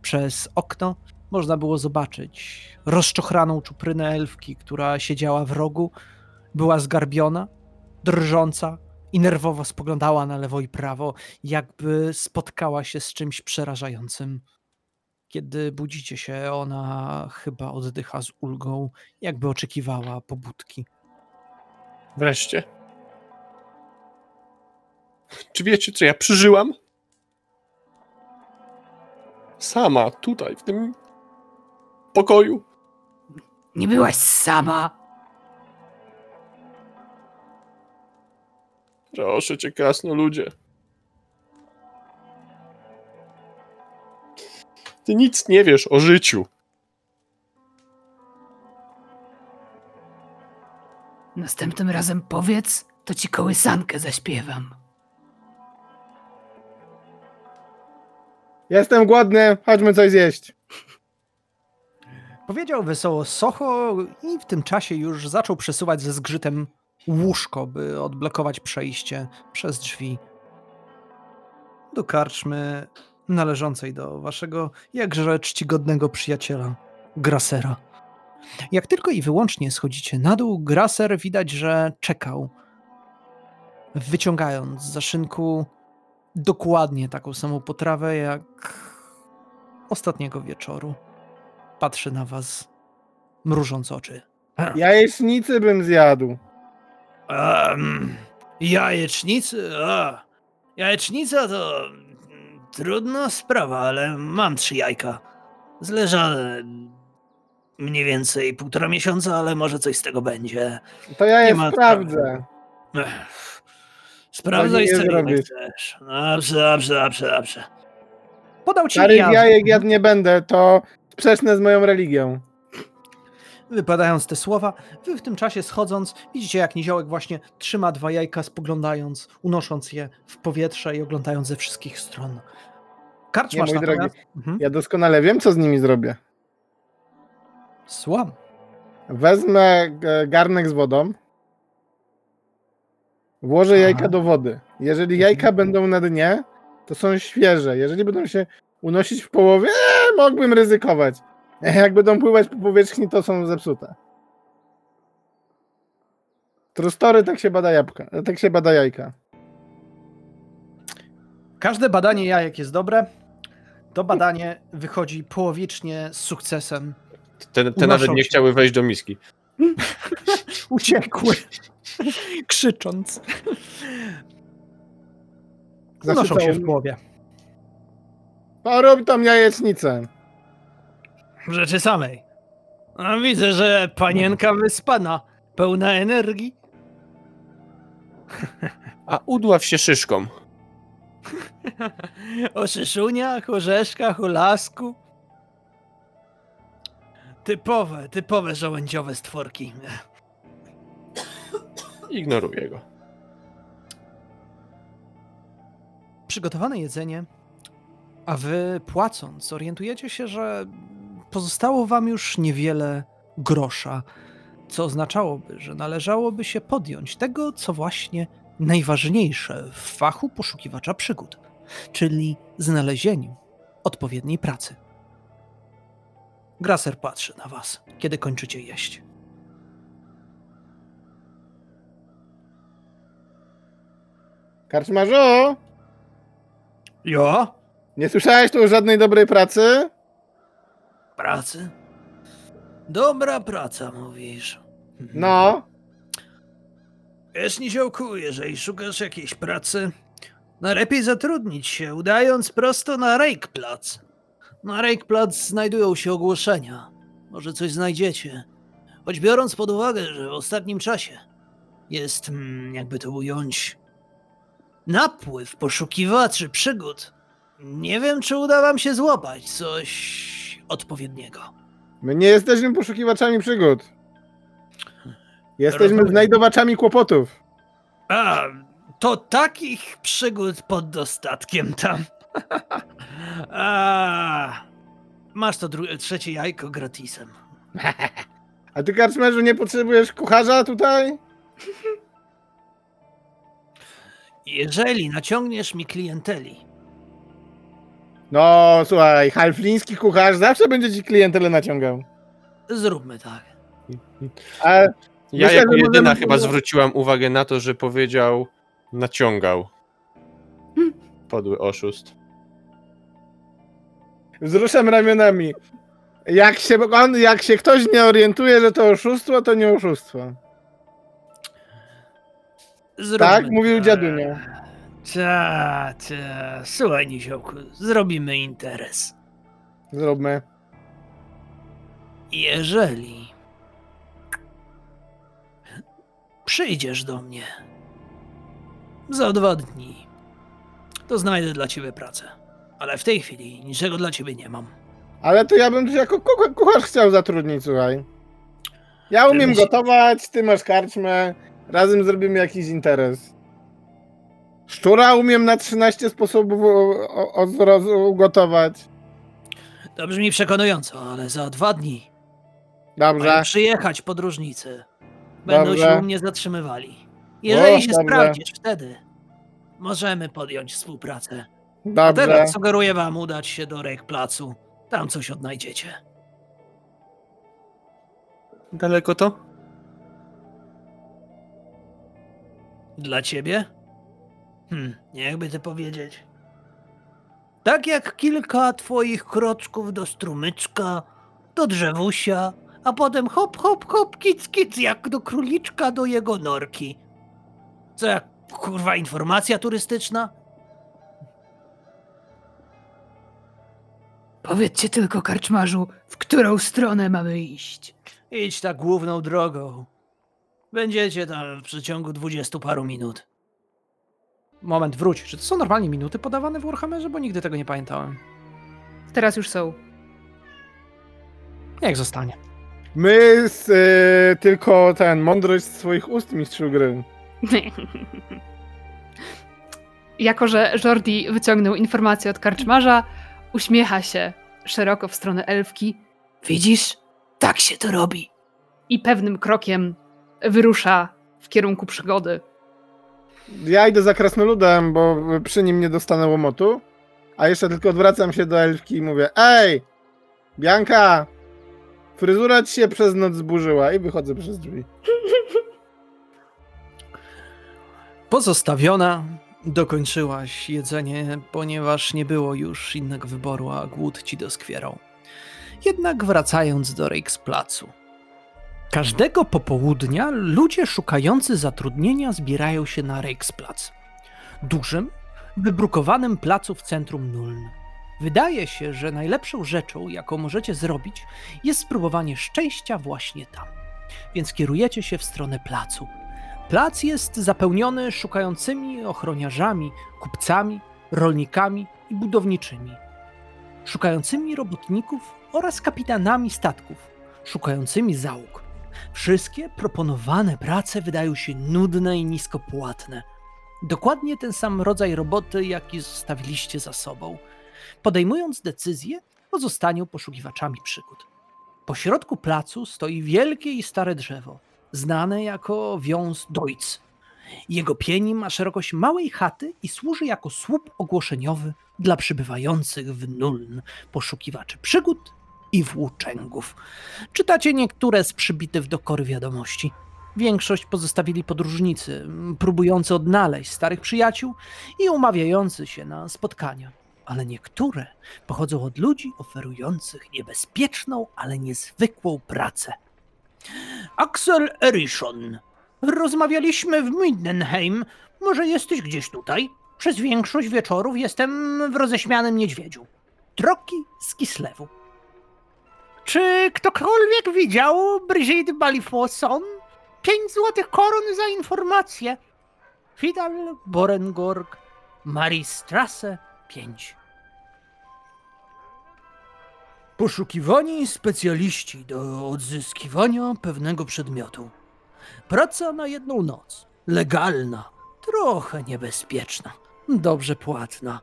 przez okno, można było zobaczyć rozczochraną czuprynę elfki, która siedziała w rogu, była zgarbiona, drżąca i nerwowo spoglądała na lewo i prawo, jakby spotkała się z czymś przerażającym. Kiedy budzicie się, ona chyba oddycha z ulgą, jakby oczekiwała pobudki. Wreszcie. Czy wiecie, co ja przeżyłam? Sama, tutaj, w tym pokoju. Nie byłaś sama. Proszę cię, krasnoludzie. Ty nic nie wiesz o życiu. Następnym razem powiedz, to ci kołysankę zaśpiewam. Jestem głodny, chodźmy coś zjeść. Powiedział wesoło Socho i w tym czasie już zaczął przesuwać ze zgrzytem łóżko, by odblokować przejście przez drzwi do karczmy należącej do waszego jakże czcigodnego przyjaciela Grasera. Jak tylko i wyłącznie schodzicie na dół, Graser widać, że czekał, wyciągając z szynku dokładnie taką samą potrawę jak ostatniego wieczoru. Patrzy na was, mrużąc oczy. Jajecznicy bym zjadł. Um, jajecznicy? A, jajecznica to trudna sprawa, ale mam trzy jajka. Zleżane mniej więcej półtora miesiąca, ale może coś z tego będzie. To ja je sprawdzę. Sprawdzaj, co robisz. Chcesz. Dobrze, dobrze, dobrze, dobrze. Podał ci jajek. jajek ja nie będę, to sprzeczne z moją religią. Wypadając te słowa, wy w tym czasie schodząc, widzicie, jak Niziołek właśnie trzyma dwa jajka, spoglądając, unosząc je w powietrze i oglądając ze wszystkich stron. Karczmasz na natomiast... mhm. Ja doskonale wiem, co z nimi zrobię. Słam. Wezmę garnek z wodą, włożę Aha. jajka do wody. Jeżeli jajka będą na dnie, to są świeże. Jeżeli będą się unosić w połowie, ee, mógłbym ryzykować. Jak będą pływać po powierzchni, to są zepsute. Trustory, tak się bada jabłka, tak się bada jajka. Każde badanie jajek jest dobre. To badanie wychodzi połowicznie z sukcesem. Te, te nawet nie się. chciały wejść do miski. Uciekły, krzycząc. Unoszą się w głowie. Porób tam jajecznicę. Rzeczy samej. A widzę, że panienka wyspana, pełna energii. A udław się szyszką. O szyszuniach, orzeszkach, o lasku. Typowe, typowe żołędziowe stworki. Ignoruję go. Przygotowane jedzenie, a wy płacąc orientujecie się, że pozostało wam już niewiele grosza, co oznaczałoby, że należałoby się podjąć tego, co właśnie najważniejsze w fachu poszukiwacza przygód, czyli znalezieniu odpowiedniej pracy. Graser patrzy na was, kiedy kończycie jeść. Karczmarzu! Jo? Nie słyszałeś tu żadnej dobrej pracy? Pracy? Dobra praca, mówisz. No. Wiesz, Niziołku, jeżeli szukasz jakiejś pracy, najlepiej zatrudnić się, udając prosto na Reiksplatz. Na Reiksplatz znajdują się ogłoszenia. Może coś znajdziecie. Choć biorąc pod uwagę, że w ostatnim czasie jest, jakby to ująć, napływ poszukiwaczy przygód. Nie wiem, czy uda wam się złapać coś odpowiedniego. My nie jesteśmy poszukiwaczami przygód. Jesteśmy Rozumiem. znajdowaczami kłopotów. A, to takich przygód pod dostatkiem tam. A, masz to dru- trzecie jajko gratisem. A ty, karczmerzu, nie potrzebujesz kucharza tutaj? Jeżeli naciągniesz mi klienteli. No, słuchaj, halfliński kucharz zawsze będzie ci klientele naciągał. Zróbmy tak. A ja myślę, jako jedyna możemy... chyba zwróciłam uwagę na to, że powiedział naciągał. Podły oszust. Wzruszam ramionami. Jak się, on, jak się ktoś nie orientuje, że to oszustwo, to nie oszustwo. Zróbmy tak, to. Mówił dziadunia. Ta, ta. Słuchaj, Niziołku, zrobimy interes. Zróbmy. Jeżeli przyjdziesz do mnie Za dwa dni. To znajdę dla ciebie pracę. Ale w tej chwili niczego dla ciebie nie mam. Ale to ja bym cię jako kucharz chciał zatrudnić, słuchaj. Ja umiem Ty gotować, ty masz karczmę. Razem zrobimy jakiś interes. Szczura umiem na trzynaście sposobów ugotować. To brzmi przekonująco, ale za dwa dni. Dobrze. Mają przyjechać podróżnicy. Będą Dobrze. się u mnie zatrzymywali. Jeżeli o, się dobrze. sprawdzisz wtedy, możemy podjąć współpracę. Dobrze. A teraz sugeruję wam udać się do Reiksplatzu. Tam coś odnajdziecie. Daleko to? Dla ciebie? Hm, jakby to powiedzieć. Tak jak kilka twoich kroczków do strumyczka, do drzewusia, a potem hop, hop, hop, kic, kic, jak do króliczka, do jego norki. Co jak, kurwa, informacja turystyczna? Powiedzcie tylko, karczmarzu, w którą stronę mamy iść? Idź tak główną drogą. Będziecie tam w przeciągu dwudziestu paru minut. Moment, wróć. Czy to są normalnie minuty podawane w Warhammerze? Bo nigdy tego nie pamiętałem. Teraz już są. Niech zostanie. My z, y, tylko ten mądrość swoich ust, mistrzu gry. Jako że Jordi wyciągnął informację od karczmarza, uśmiecha się szeroko w stronę elfki. Widzisz? Tak się to robi. I pewnym krokiem wyrusza w kierunku przygody. Ja idę za krasnoludem, bo przy nim nie dostanę łomotu. A jeszcze tylko odwracam się do elfki i mówię: ej, Bianka, fryzura ci się przez noc zburzyła. I wychodzę przez drzwi. Pozostawiona, dokończyłaś jedzenie, ponieważ nie było już innego wyboru, a głód ci doskwierał. Jednak wracając do Reiksplacu. Każdego popołudnia ludzie szukający zatrudnienia zbierają się na Reiksplatz, dużym, wybrukowanym placu w centrum Nuln. Wydaje się, że najlepszą rzeczą, jaką możecie zrobić, jest spróbowanie szczęścia właśnie tam. Więc kierujecie się w stronę placu. Plac jest zapełniony szukającymi ochroniarzami, kupcami, rolnikami i budowniczymi, szukającymi robotników oraz kapitanami statków, szukającymi załóg. Wszystkie proponowane prace wydają się nudne i niskopłatne. Dokładnie ten sam rodzaj roboty, jaki zostawiliście za sobą, podejmując decyzję o zostaniu poszukiwaczami przygód. Po środku placu stoi wielkie i stare drzewo, znane jako Wiąz Dojc. Jego pień ma szerokość małej chaty i służy jako słup ogłoszeniowy dla przybywających w Nuln poszukiwaczy przygód i włóczęgów. Czytacie niektóre z przybitych do kory wiadomości. Większość pozostawili podróżnicy, próbujący odnaleźć starych przyjaciół i umawiający się na spotkania. Ale niektóre pochodzą od ludzi oferujących niebezpieczną, ale niezwykłą pracę. Axel Erishon. Rozmawialiśmy w Mindenheim. Może jesteś gdzieś tutaj? Przez większość wieczorów jestem w Roześmianym Niedźwiedziu. Troki z Kislewu. Czy ktokolwiek widział Brigitte Balifuason? Pięć złotych koron za informację. Fidel Borengorg, Maristrasse pięć. Poszukiwani specjaliści do odzyskiwania pewnego przedmiotu. Praca na jedną noc. Legalna, trochę niebezpieczna, dobrze płatna.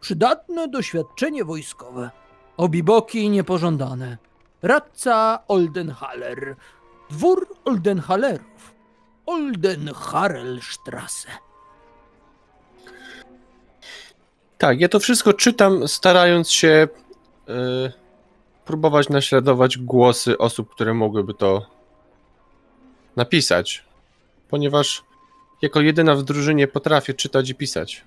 Przydatne doświadczenie wojskowe. Obiboki niepożądane. Radca Oldenhaller, Dwór Oldenhallerów, Oldenhallerstrasse. Tak, ja to wszystko czytam, starając się yy, próbować naśladować głosy osób, które mogłyby to napisać, ponieważ jako jedyna w drużynie potrafię czytać i pisać.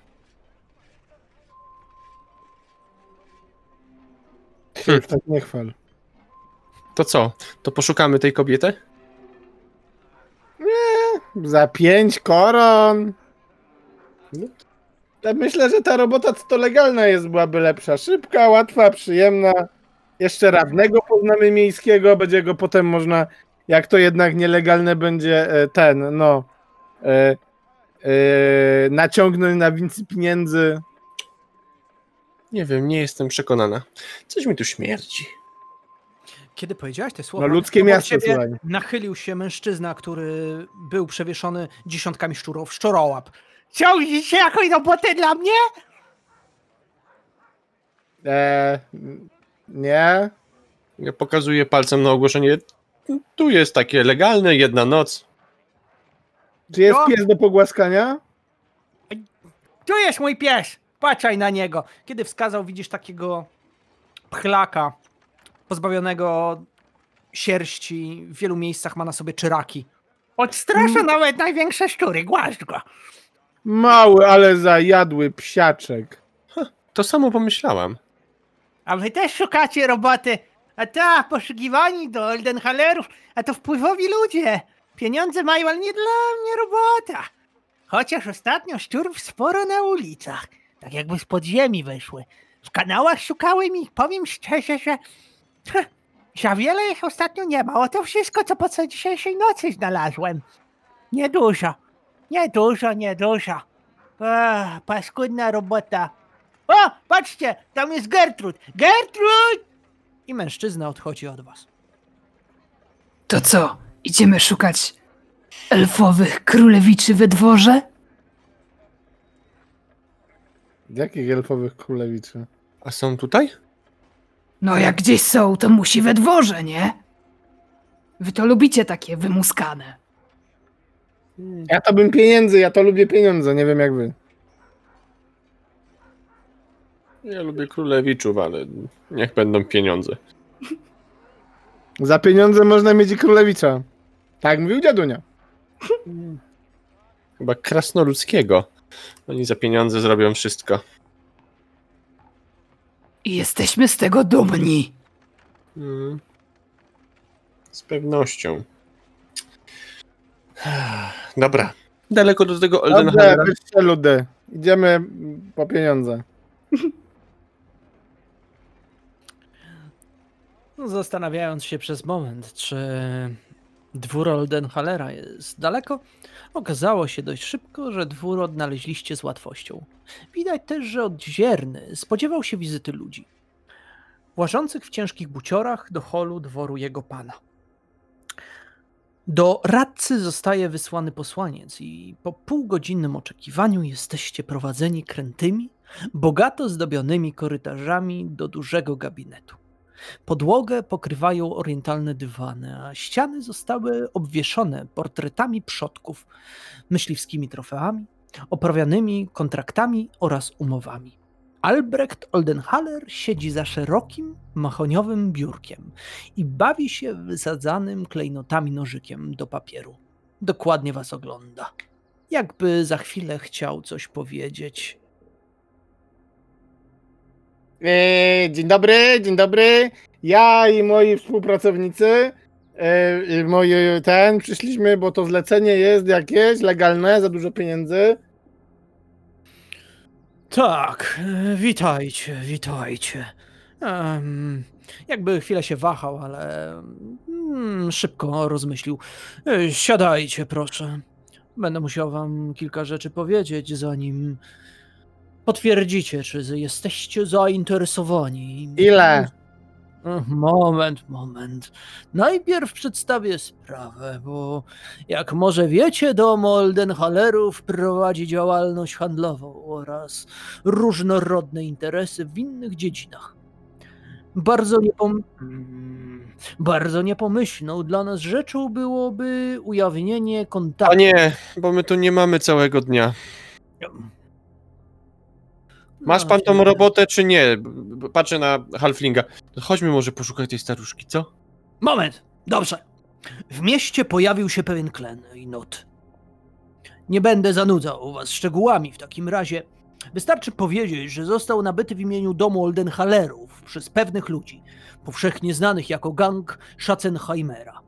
Chwil, tak nie chwal. To co? To poszukamy tej kobiety? Nie, za pięć koron. Ja myślę, że ta robota, co to legalna jest, byłaby lepsza. Szybka, łatwa, przyjemna. Jeszcze radnego poznamy miejskiego, będzie go potem można, jak to jednak nielegalne będzie ten, no, Yy, naciągnąć na wincy pieniędzy. Nie wiem, nie jestem przekonana. Coś mi tu śmierdzi. Kiedy powiedziałaś te słowa, no ludzkie miasto, nachylił się mężczyzna, który był przewieszony dziesiątkami szczurów, szczorołap. Ciągnijcie jakąś robotę dla mnie? Eee, nie. Ja pokazuję palcem na ogłoszenie. Tu jest takie legalne, jedna noc. Czy jest no. pies do pogłaskania? Tu jest mój pies! Patrzaj na niego! Kiedy wskazał, widzisz takiego pchlaka pozbawionego sierści. W wielu miejscach ma na sobie czyraki. Odstrasza M- nawet największe szczury. Głaszcz go! Mały, ale zajadły psiaczek. Huh, to samo pomyślałam. A wy też szukacie roboty. A ta, poszukiwani do Oldenhallerów, a to wpływowi ludzie. Pieniądze mają, ale nie dla mnie robota. Chociaż ostatnio szczurów sporo na ulicach. Tak jakby z podziemi wyszły. W kanałach szukałem i powiem szczerze, że heh, za wiele ich ostatnio nie ma. Oto wszystko, co po co dzisiejszej nocy znalazłem. Niedużo. Niedużo, niedużo. Ach, paskudna robota. O, patrzcie, tam jest Gertrud. Gertrud! I mężczyzna odchodzi od was. To co? Idziemy szukać elfowych królewiczy we dworze? Jakich elfowych królewiczy? A są tutaj? No jak gdzieś są, to musi we dworze, nie? Wy to lubicie takie wymuskane. Ja to bym pieniędzy, ja to lubię pieniądze, nie wiem jak wy. Ja lubię królewiczów, ale niech będą pieniądze. Za pieniądze można mieć i królewicza. Tak mówił dziadunia. Chyba krasnoludzkiego. Oni za pieniądze zrobią wszystko. I jesteśmy z tego dumni. Hmm. Z pewnością. Dobra. Daleko do tego Oldenhallera. Wyjdźcie ludy. Idziemy po pieniądze. Zastanawiając się przez moment, czy dwór Oldenhallera jest daleko, okazało się dość szybko, że dwór odnaleźliście z łatwością. Widać też, że odzierny spodziewał się wizyty ludzi, łażących w ciężkich buciorach do holu dworu jego pana. Do radcy zostaje wysłany posłaniec i po półgodzinnym oczekiwaniu jesteście prowadzeni krętymi, bogato zdobionymi korytarzami do dużego gabinetu. Podłogę pokrywają orientalne dywany, a ściany zostały obwieszone portretami przodków, myśliwskimi trofeami, oprawianymi kontraktami oraz umowami. Albrecht Oldenhaller siedzi za szerokim, mahoniowym biurkiem i bawi się wysadzanym klejnotami nożykiem do papieru. Dokładnie was ogląda, jakby za chwilę chciał coś powiedzieć. Dzień dobry, dzień dobry. Ja i moi współpracownicy, yy, moi ten, przyszliśmy, bo to zlecenie jest jakieś legalne, za dużo pieniędzy. Tak, witajcie, witajcie. Um, jakby chwilę się wahał, ale um, szybko rozmyślił. Siadajcie, proszę. Będę musiał wam kilka rzeczy powiedzieć, zanim potwierdzicie, czy jesteście zainteresowani. Ile? Moment, moment. Najpierw przedstawię sprawę, bo jak może wiecie, dom Oldenhallerów prowadzi działalność handlową oraz różnorodne interesy w innych dziedzinach. Bardzo, niepom... Bardzo niepomyślną dla nas rzeczą byłoby ujawnienie kontaktu. A nie, bo my tu nie mamy całego dnia. Masz pan tą robotę, czy nie? Patrzę na halflinga. Chodźmy może poszukać tej staruszki, co? Moment! Dobrze. W mieście pojawił się pewien klen i not. Nie będę zanudzał was szczegółami w takim razie. Wystarczy powiedzieć, że został nabyty w imieniu domu Oldenhallerów przez pewnych ludzi, powszechnie znanych jako gang Schatzenheimera.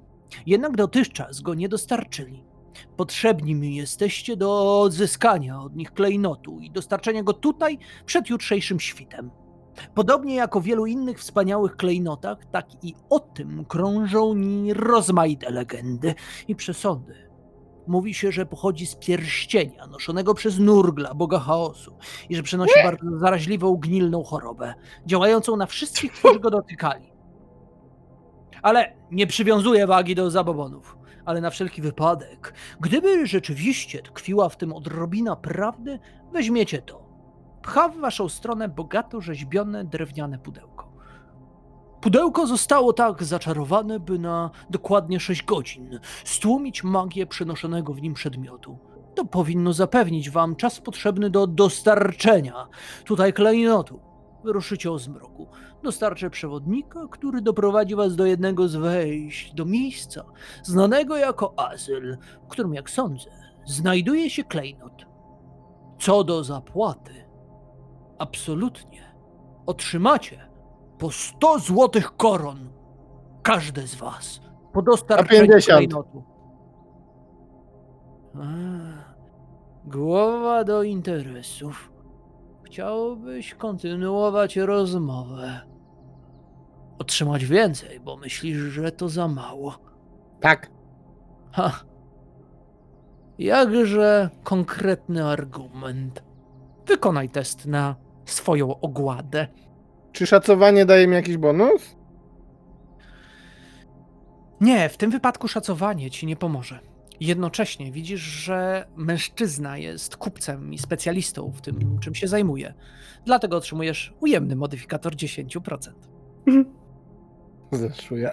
Jednak dotychczas go nie dostarczyli. Potrzebni mi jesteście do odzyskania od nich klejnotu i dostarczenia go tutaj przed jutrzejszym świtem. Podobnie jak o wielu innych wspaniałych klejnotach, tak i o tym krążą rozmaite legendy i przesądy. mówi się, że pochodzi z pierścienia noszonego przez Nurgla, boga chaosu, i że przenosi bardzo zaraźliwą, gnilną chorobę, działającą na wszystkich, którzy go dotykali. Ale nie przywiązuje wagi do zabobonów. Ale na wszelki wypadek, gdyby rzeczywiście tkwiła w tym odrobina prawdy, weźmiecie to. Pcha w waszą stronę bogato rzeźbione drewniane pudełko. Pudełko zostało tak zaczarowane, by na dokładnie sześć godzin stłumić magię przenoszonego w nim przedmiotu. To powinno zapewnić wam czas potrzebny do dostarczenia tutaj klejnotu. Wyruszycie o zmroku. Dostarczę przewodnika, który doprowadzi was do jednego z wejść, do miejsca znanego jako azyl, w którym, jak sądzę, znajduje się klejnot. Co do zapłaty, absolutnie otrzymacie po sto złotych koron. Każdy z was po dostarczeniu klejnotu. A, głowa do interesów. Chciałbyś kontynuować rozmowę. Otrzymać więcej, bo myślisz, że to za mało. Tak. Ha. Jakże konkretny argument. Wykonaj test na swoją ogładę. Czy szacowanie daje mi jakiś bonus? Nie, w tym wypadku szacowanie ci nie pomoże. Jednocześnie widzisz, że mężczyzna jest kupcem i specjalistą w tym, czym się zajmuje. Dlatego otrzymujesz ujemny modyfikator dziesięć procent. Zeszuję.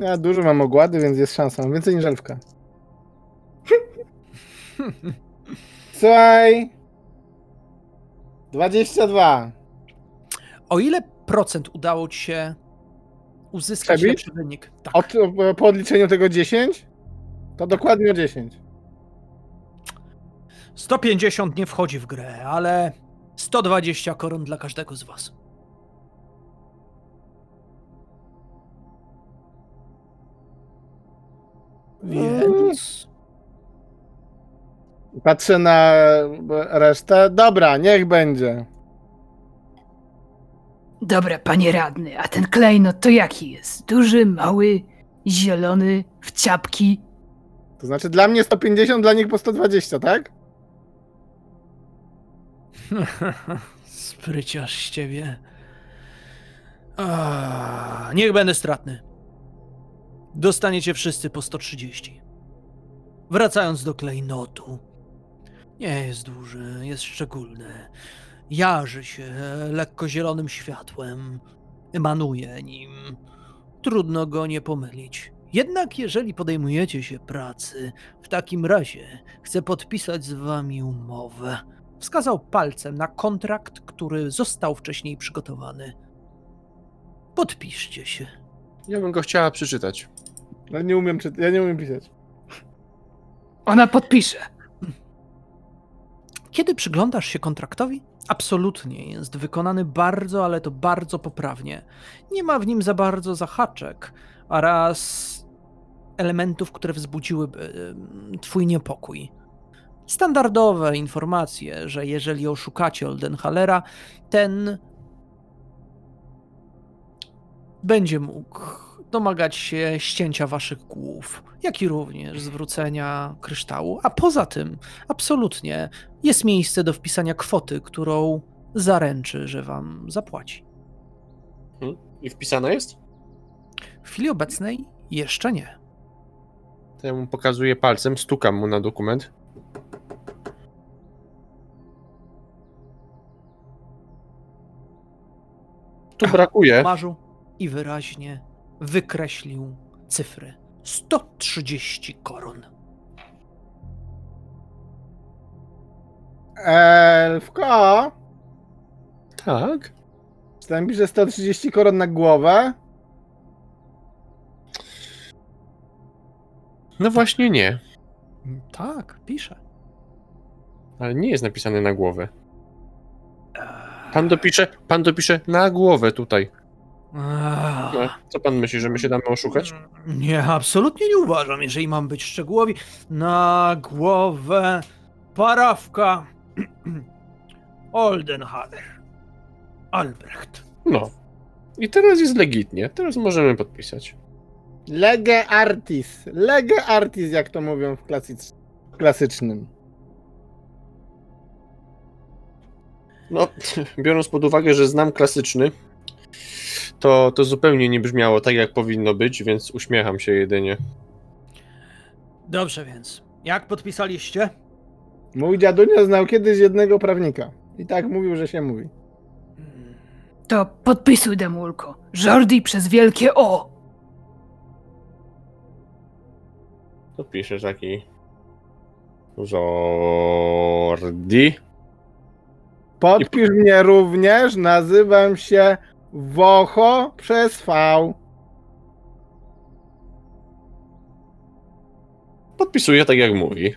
Ja dużo mam ogłady, więc jest szansa. Mam więcej niż elfka. Słuchaj! dwadzieścia dwa. O ile procent udało ci się uzyskać lepszy wynik? Tak. Od, po odliczeniu tego dziesięć? To dokładnie o dziesięć. sto pięćdziesiąt nie wchodzi w grę, ale sto dwadzieścia koron dla każdego z was. Więc... Patrzę na resztę. Dobra, niech będzie. Dobra, panie radny, a ten klejnot to jaki jest? Duży, mały, zielony, w ciapki? To znaczy dla mnie sto pięćdziesiąt, dla nich po sto dwadzieścia, tak? Spryciarz z ciebie. A, niech będę stratny. Dostaniecie wszyscy po sto trzydzieści. Wracając do klejnotu. Nie jest duży, jest szczególny. Jarzy się lekko zielonym światłem. Emanuje nim. Trudno go nie pomylić. Jednak jeżeli podejmujecie się pracy, w takim razie chcę podpisać z wami umowę. Wskazał palcem na kontrakt, który został wcześniej przygotowany. Podpiszcie się. Ja bym go chciała przeczytać. Ja nie umiem czytać. Ja nie umiem pisać. Ona podpisze. Kiedy przyglądasz się kontraktowi, absolutnie jest wykonany bardzo, ale to bardzo poprawnie. Nie ma w nim za bardzo zahaczek oraz elementów, które wzbudziłyby twój niepokój. Standardowe informacje, że jeżeli oszukacie Oldenhallera, ten będzie mógł domagać się ścięcia waszych głów, jak i również zwrócenia kryształu, a poza tym absolutnie jest miejsce do wpisania kwoty, którą zaręczy, że wam zapłaci. Hmm. I wpisana jest? W chwili obecnej jeszcze nie. To ja mu pokazuję palcem, stukam mu na dokument. Tu brakuje. Marzu i wyraźnie wykreślił cyfry. sto trzydzieści koron. Elfko? Tak? Czy tam pisze sto trzydzieści koron na głowę? No właśnie nie. Tak, pisze. Ale nie jest napisane na głowę. Pan dopisze, pan dopisze na głowę tutaj. No, co pan myśli, że my się damy oszukać? Nie, absolutnie nie uważam, jeżeli mam być szczegółowi. Na głowę parafka Oldenhaller. Albrecht. No, I teraz jest legitnie, teraz możemy podpisać. Lege artis, lege artis, jak to mówią w klasycz- klasycznym. No, biorąc pod uwagę, że znam klasyczny, to, to zupełnie nie brzmiało tak, jak powinno być, więc uśmiecham się jedynie. Dobrze więc, jak podpisaliście? Mój dziadunia znał kiedyś jednego prawnika i tak mówił, że się mówi. To podpisuj, Demulko. Jordi przez wielkie O. To piszesz taki... Jordi. Podpisz I... mnie również, nazywam się Wocho przez V. Podpisuję tak, jak mówi.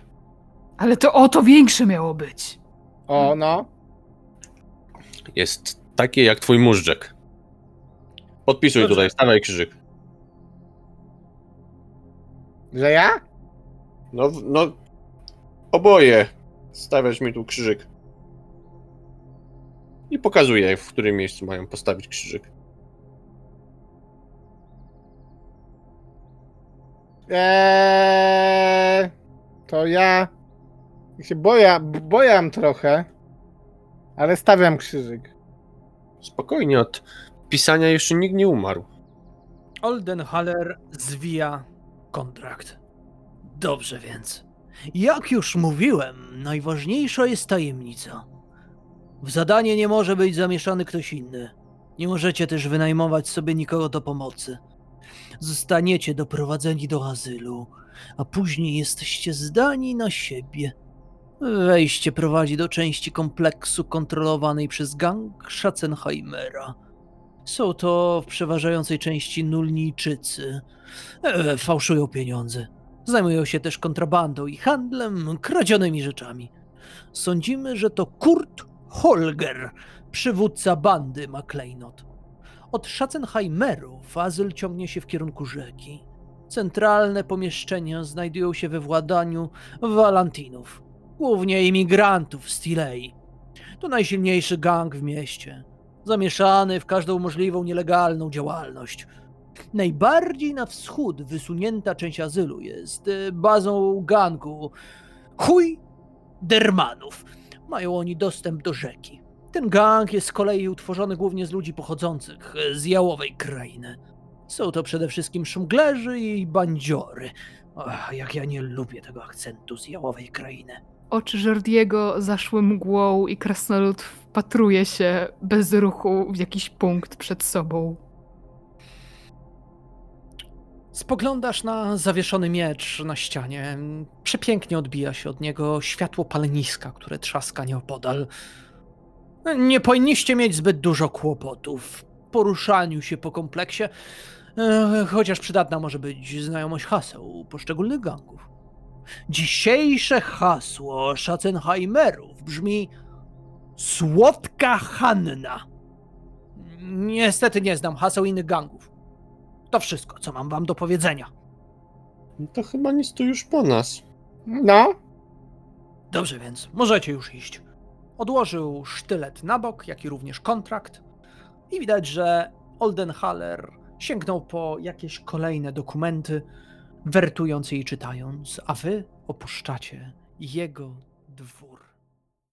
Ale to O to większe miało być. O, no. Jest takie jak twój móżdżek. Podpisuj. Dobrze. Tutaj, stawaj krzyżyk. Że ja? No, no... Oboje. Stawiasz mi tu krzyżyk. I pokazuję, w którym miejscu mają postawić krzyżyk. Eee, to ja... się boja, bojam trochę, ale stawiam krzyżyk. Spokojnie, od pisania jeszcze nikt nie umarł. Oldenhaller zwija kontrakt. Dobrze więc. Jak już mówiłem, najważniejsza jest tajemnica. W zadanie nie może być zamieszany ktoś inny. Nie możecie też wynajmować sobie nikogo do pomocy. Zostaniecie doprowadzeni do azylu, a później jesteście zdani na siebie. Wejście prowadzi do części kompleksu kontrolowanej przez gang Schatzenheimera. Są to w przeważającej części nulnijczycy. E, fałszują pieniądze. Zajmują się też kontrabandą i handlem kradzionymi rzeczami. Sądzimy, że to Kurt Holger, przywódca bandy, ma klejnot. Od Schatzenheimerów azyl ciągnie się w kierunku rzeki. Centralne pomieszczenia znajdują się we władaniu Valentinów. Głównie imigrantów z Stilei. To najsilniejszy gang w mieście, zamieszany w każdą możliwą nielegalną działalność. Najbardziej na wschód wysunięta część azylu jest bazą gangu Chuj Dermanów. Mają oni dostęp do rzeki. Ten gang jest z kolei utworzony głównie z ludzi pochodzących z Jałowej krainy. Są to przede wszystkim szmuglerzy i bandziory. Ach, jak ja nie lubię tego akcentu z Jałowej krainy. Oczy Jordiego zaszły mgłą i krasnolud wpatruje się bez ruchu w jakiś punkt przed sobą. Spoglądasz na zawieszony miecz na ścianie. Przepięknie odbija się od niego światło paleniska, które trzaska nieopodal. Nie powinniście mieć zbyt dużo kłopotów w poruszaniu się po kompleksie, chociaż przydatna może być znajomość haseł poszczególnych gangów. Dzisiejsze hasło Schatzenheimerów brzmi Słodka Hanna. Niestety nie znam haseł innych gangów. To wszystko, co mam wam do powiedzenia. No to chyba nic tu już po nas. No. Dobrze więc, możecie już iść. Odłożył sztylet na bok, jak i również kontrakt. I widać, że Oldenhaller sięgnął po jakieś kolejne dokumenty, wertując je i czytając, a wy opuszczacie jego dwór.